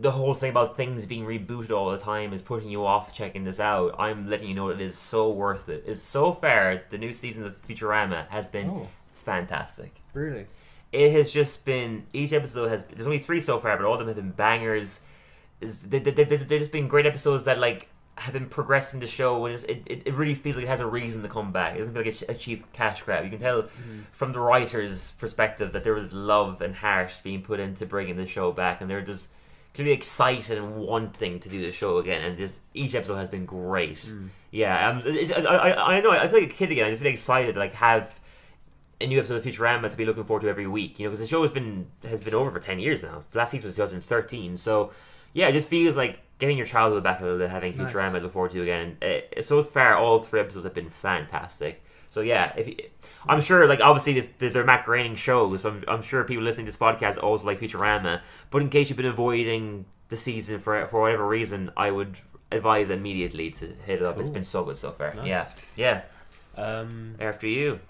The whole thing about things being rebooted all the time is putting you off checking this out. I'm letting you know it is so worth it. It's so fair. The new season of Futurama has been fantastic. Really? It has just been... Each episode has... There's only 3 so far, but all of them have been bangers. They've just been great episodes that like have been progressing the show. It really feels like it has a reason to come back. It doesn't feel like a cheap cash grab. You can tell from the writer's perspective that there was love and heart being put into bringing the show back, and they're just... to be excited and wanting to do the show again, and just each episode has been great. Yeah, I know. I feel like a kid again. I just feel excited to like have a new episode of Futurama to be looking forward to every week. You know, because the show has been over for 10 years now. The last season was 2013, so yeah, it just feels like getting your childhood back a little bit, having Futurama to look forward to again. So far, all 3 episodes have been fantastic. So yeah, I'm sure, like, obviously they're Matt Groening shows, so I'm sure people listening to this podcast also like Futurama, but in case you've been avoiding the season for whatever reason, I would advise immediately to hit it up. Cool. It's been so good so far. Nice. Yeah. After you.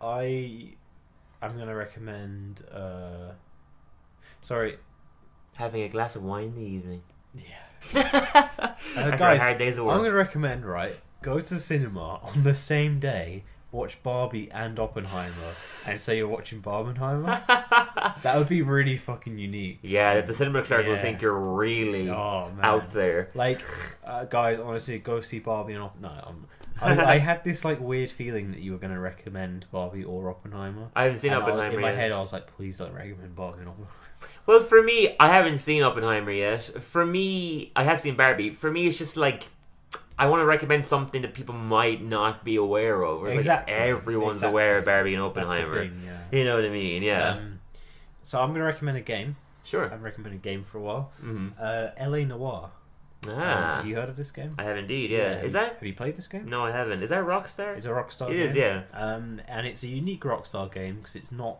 I'm going to recommend... Having a glass of wine in the evening. Yeah. Guys, hard days of work. I'm going to recommend, right... Go to the cinema on the same day, watch Barbie and Oppenheimer, and say you're watching Barbenheimer. That would be really fucking unique. Yeah, the cinema clerk will think you're really out there. Like, guys, honestly, go see Barbie and Oppenheimer. I had this like weird feeling that you were going to recommend Barbie or Oppenheimer. I haven't seen Oppenheimer yet. In my head, I was like, please don't recommend Barbie and Oppenheimer. Well, for me, I haven't seen Oppenheimer yet. For me, I have seen Barbie. For me, it's just like... I want to recommend something that people might not be aware of. Exactly. Like everyone's aware of Barbie and Oppenheimer. That's the thing, yeah. You know what I mean? Yeah. So I'm going to recommend a game. Sure. I've recommended a game for a while. Mm-hmm. L.A. Noire. Have you heard of this game? I have indeed, yeah. Have you played this game? No, I haven't. Is that Rockstar? It's a Rockstar game. It is, yeah. And it's a unique Rockstar game because it's not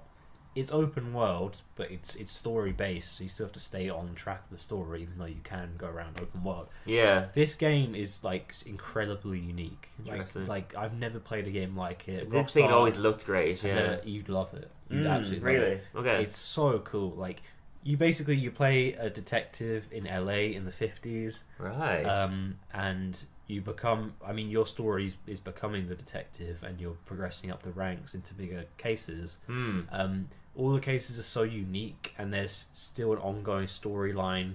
it's open world, but it's story based, so you still have to stay on track of the story, even though you can go around open world. Yeah, this game is like incredibly unique. Like I've never played a game like it. This thing always looked great. Yeah, you'd love it. You'd absolutely really love it. Okay, it's so cool. Like you basically you play a detective in LA in the 50s, right? And you become, I mean, your story is becoming the detective and you're progressing up the ranks into bigger cases. Mm. All the cases are so unique and there's still an ongoing storyline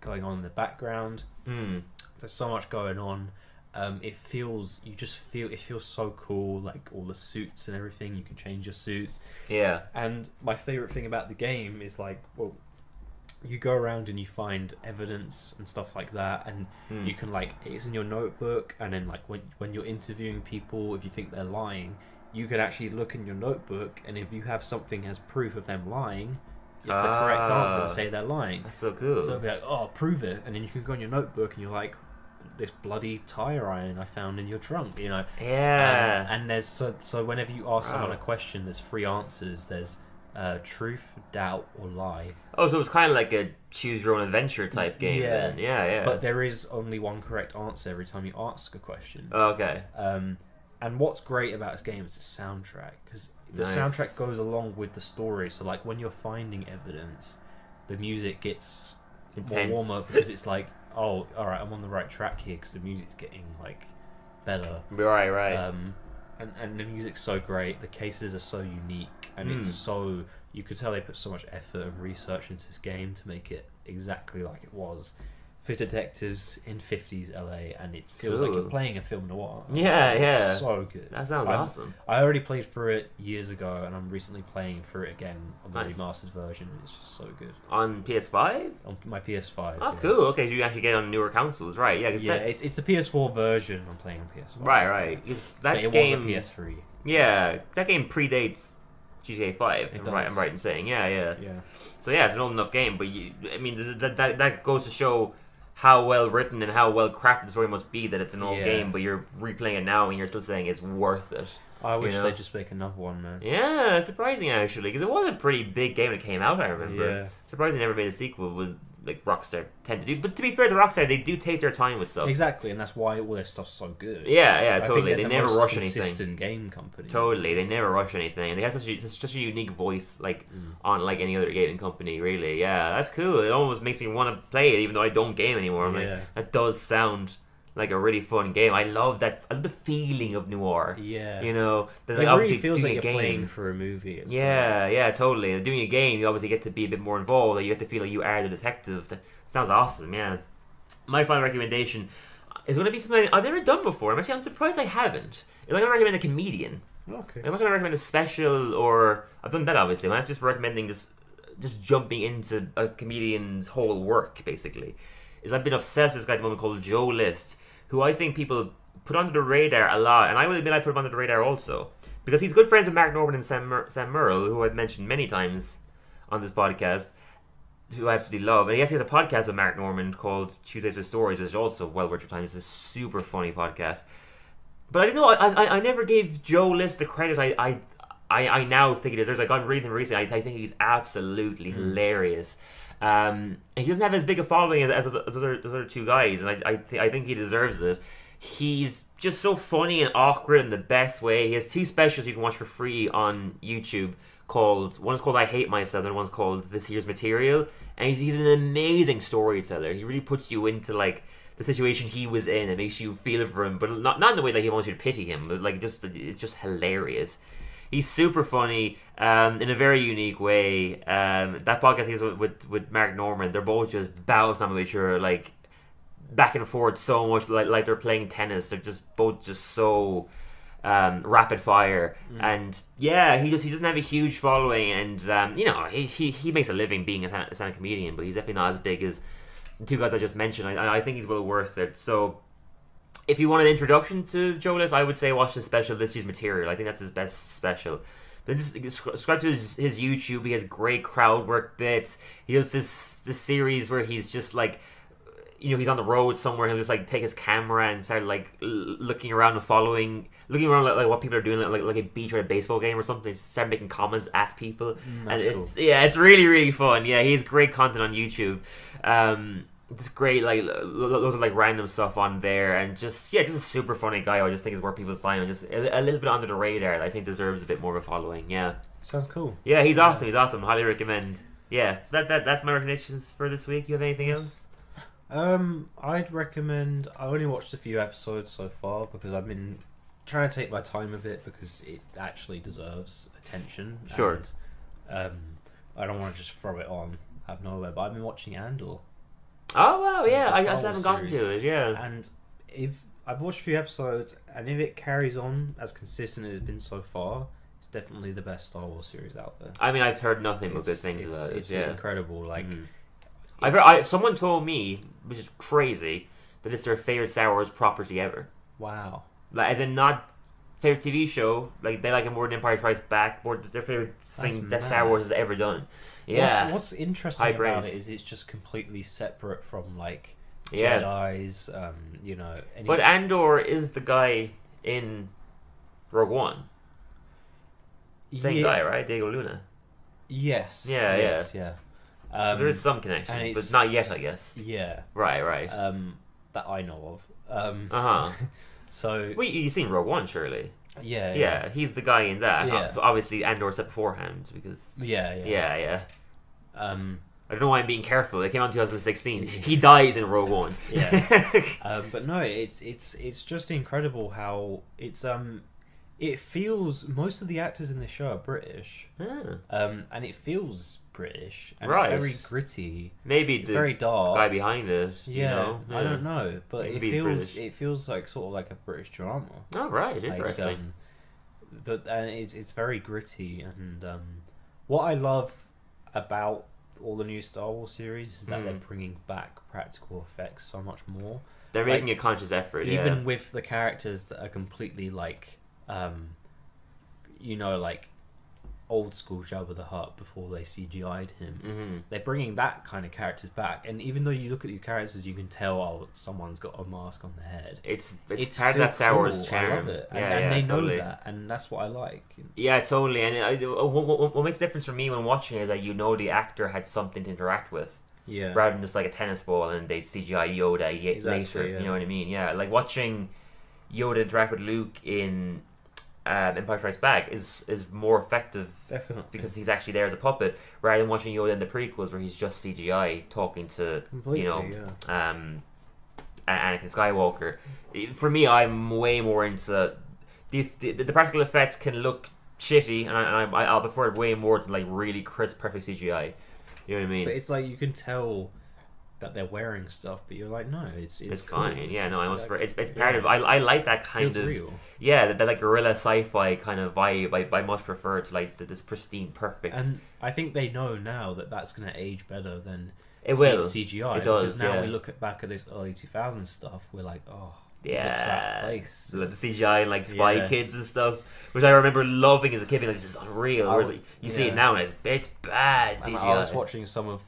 going on in the background. Mm. There's so much going on. It feels so cool, like all the suits and everything. You can change your suits. Yeah. And my favourite thing about the game is like, well, you go around and you find evidence and stuff like that, and you can, like, it's in your notebook, and then like when you're interviewing people, if you think they're lying, you can actually look in your notebook, and if you have something as proof of them lying, it's the correct answer to say they're lying. That's so cool. So it'll be like, oh, prove it, and then you can go in your notebook and you're like, this bloody tire iron I found in your trunk, you know. Yeah. And there's so whenever you ask someone a question, there's three answers. There's truth, doubt, or lie. Oh, so it's kind of like a choose your own adventure type game. Yeah, then. Yeah. But there is only one correct answer every time you ask a question. Oh, okay. And what's great about this game is the soundtrack, because the soundtrack goes along with the story. So like when you're finding evidence, the music gets intense. More warmer because it's like, oh, all right, I'm on the right track here because the music's getting like better. Right. And the music's so great, the cases are so unique, and it's so, you could tell they put so much effort and research into this game to make it exactly like it was for detectives in 50s LA, and it feels like you're playing a film noir. Yeah. It's so good. That sounds awesome. I already played through it years ago, and I'm recently playing through it again on the remastered version. It's just so good. On PS5? On my PS5. Oh, yeah. Cool. Okay, so you actually get it on newer consoles, right? Yeah, it's the PS4 version I'm playing on PS5. Right. It was a PS3. Yeah, that game predates GTA 5, I'm right in saying. Yeah. So yeah, it's an old enough game, but that goes to show how well written and how well crafted the story must be that it's an old game, but you're replaying it now and you're still saying it's worth it. I wish they'd just make another one, man. Yeah, it's surprising actually, because it was a pretty big game when it came out, I remember. Yeah. Surprising they never made a sequel, with like Rockstar tend to do. But to be fair to Rockstar, they do take their time with stuff. Exactly, and that's why all their stuff's so good. Yeah, totally. They never rush anything. Consistent game company. Totally, they never rush anything. And they have such a unique voice, like, unlike any other gaming company, really. Yeah, that's cool. It almost makes me want to play it, even though I don't game anymore. Like, that does sound like a really fun game. I love that. I love the feeling of noir. Yeah. You know, that, like, it obviously really feels like you're playing for a movie. Yeah, totally. And doing a game, you obviously get to be a bit more involved. Like, you get to feel like you are the detective. That sounds awesome. Yeah. My final recommendation is going to be something I've never done before. I'm surprised I haven't. I'm not going to recommend a comedian. Okay. I'm not going to recommend a special, or I've done that obviously. That's just recommending just jumping into a comedian's whole work basically. Is I've been obsessed with this guy at the moment called Joe List, who I think people put under the radar a lot, and I will admit I put him under the radar also, because he's good friends with Mark Normand and Sam Merle, who I've mentioned many times on this podcast, who I absolutely love. And he has a podcast with Mark Normand called Tuesdays with Stories, which is also well worth your time. It's a super funny podcast. But I don't know, I never gave Joe List the credit I now think it is. There's, like, I've read him recently, I think he's absolutely hilarious. And he doesn't have as big a following as those other two guys, and I think he deserves it. He's just so funny and awkward in the best way. He has two specials you can watch for free on YouTube. One's called I Hate Myself, and one's called This Year's Material. And he's an amazing storyteller. He really puts you into, like, the situation he was in and makes you feel for him, but not in the way that he wants you to pity him. But, like, it's just hilarious. He's super funny in a very unique way. That podcast he has with Mark Normand, they're both just bouncing on each other, like, back and forth so much, like they're playing tennis. They're just both just so rapid fire. Mm. And yeah, he doesn't have a huge following, and he makes a living being a stand-up comedian, but he's definitely not as big as the two guys I just mentioned. I think he's well worth it. So, if you want an introduction to Joe List, I would say watch his special, This Year's Material. I think that's his best special. But just subscribe to his YouTube. He has great crowd work bits. He does this series where he's just, like, you know, he's on the road somewhere, he'll just like take his camera and start like looking around and looking around like what people are doing, like a beach or a baseball game or something, start making comments at people. And it's cool. Yeah, it's really, really fun. Yeah, he has great content on YouTube. It's great, like loads of like random stuff on there, and just yeah, just a super funny guy. I just think is worth people's time, and just a little bit under the radar. I think deserves a bit more of a following. Yeah, sounds cool. Yeah, he's awesome. He's awesome. Highly recommend. Yeah, so that's my recommendations for this week. You have anything else? I'd recommend. I only watched a few episodes so far because I've been trying to take my time with it because it actually deserves attention. Sure. And, I don't want to just throw it on out of nowhere, but I've been watching Andor. Oh wow, yeah, I still haven't gotten to it, yeah. And if I've watched a few episodes, and if it carries on as consistent as it's been so far, it's definitely the best Star Wars series out there. I mean, I've heard nothing but good things about it. It's incredible. Like, someone told me, which is crazy, that it's their favorite Star Wars property ever. Wow. Like, as in not favorite TV show. Like, they like it more than Empire Strikes Back, more than their favorite thing that Star Wars has ever done. Yeah. What's interesting about it is it's just completely separate from like Jedi's, you know. But Andor is the guy in Rogue One. Same guy, right? Diego Luna. Yes. Yeah, yes, yeah. So there is some connection, but not yet, I guess. Yeah. Right, right. That I know of. So. Well, you've seen Rogue One, surely. Yeah, yeah, he's the guy in that. Yeah. So obviously Andor set beforehand because yeah. I don't know why I'm being careful. It came out in 2016. He dies in Rogue One. Yeah, but no, it's just incredible how it's it feels most of the actors in this show are British. Yeah. And it feels British. And right. It's very gritty. Maybe the very dark guy behind it. Yeah, you know? Yeah. I don't know, but maybe it feels like sort of like a British drama. Oh right, interesting. Like, and it's very gritty, and what I love about all the new Star Wars series is that they're bringing back practical effects so much more. They're like, making a conscious effort, even with the characters that are completely like, you know, like. Old school Jabba the Hutt before they CGI'd him. They're bringing that kind of characters back, and even though you look at these characters, you can tell someone's got a mask on their head. It's part of that Star Wars charm. I love it, and they totally know that, and that's what I like. Yeah, totally. And what makes a difference for me when watching it is that you know the actor had something to interact with. Yeah. Rather than just like a tennis ball and they CGI Yoda later. Yeah. You know what I mean? Yeah. Like watching Yoda interact with Luke in. Empire Strikes Back is more effective. Definitely. Because he's actually there as a puppet rather than watching Yoda in the prequels where he's just CGI talking to Anakin Skywalker. For me, I'm way more into the practical effects can look shitty, and I'll prefer it way more than like really crisp, perfect CGI. You know what I mean? But it's like you can tell that they're wearing stuff, but you're like, no, it's cool. Fine. Yeah, no, it's part of. I like that kind of real. Yeah, that like guerrilla sci-fi kind of vibe. I much prefer to like this pristine, perfect. And I think they know now that that's going to age better than it will CGI. It does. Because now we look back at this early 2000s stuff, we're like, oh. Yeah, what's that place? Like the CGI and like Spy Kids and stuff, which I remember loving as a kid. Being like, this is unreal. Whereas, like, you see it now and it's bad CGI. I was watching some of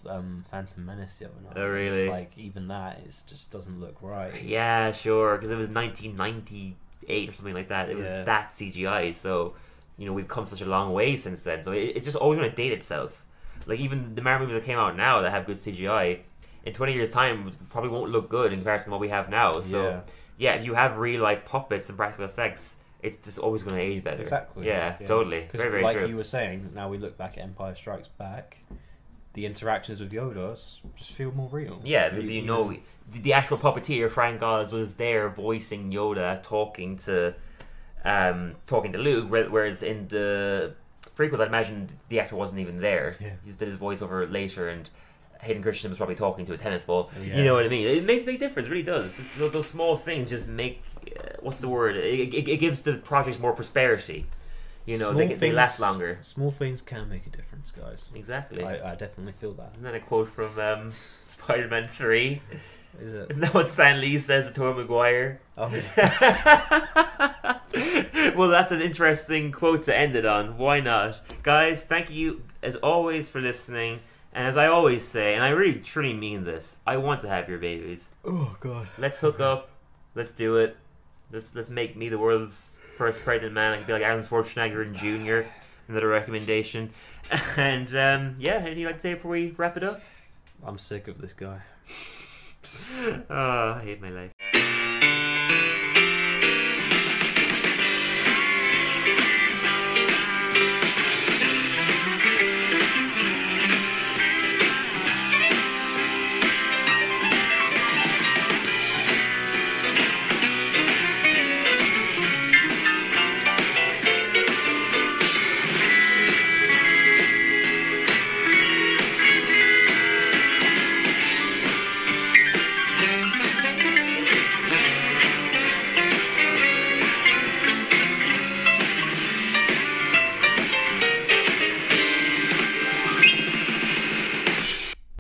Phantom Menace the other night. Oh really? Like even that, it just doesn't look right. Yeah, sure, because it was 1998 or something like that. It was that CGI. So you know we've come such a long way since then. So it's just always going to date itself. Like even the Marvel movies that came out now that have good CGI, in 20 years' time probably won't look good in comparison to what we have now. So. Yeah. Yeah, if you have real life puppets and practical effects, it's just always going to age better. Exactly. Yeah. Totally. Very, very true. Like you were saying, now we look back at Empire Strikes Back, the interactions with Yoda just feel more real. Yeah, because you know, the actual puppeteer, Frank Oz, was there voicing Yoda, talking to Luke, whereas in the prequels, I imagine the actor wasn't even there. Yeah. He just did his voiceover later, and Hayden Christensen was probably talking to a tennis ball. Yeah. You know what I mean? It makes a big difference. It really does. Those small things just make... what's the word? It gives the projects more prosperity. You know, they last longer. Small things can make a difference, guys. Exactly. I definitely feel that. Isn't that a quote from Spider-Man 3? Is it? Isn't that what Stan Lee says to Tobey Maguire? Oh, yeah. Well, that's an interesting quote to end it on. Why not? Guys, thank you, as always, for listening. And as I always say, and I really truly mean this, I want to have your babies. Oh God. Let's hook up. Let's do it. Let's make me the world's first pregnant man. I can be like Arnold Schwarzenegger and Junior. Another recommendation. And yeah, anything you'd like to say before we wrap it up? I'm sick of this guy. Oh, I hate my life.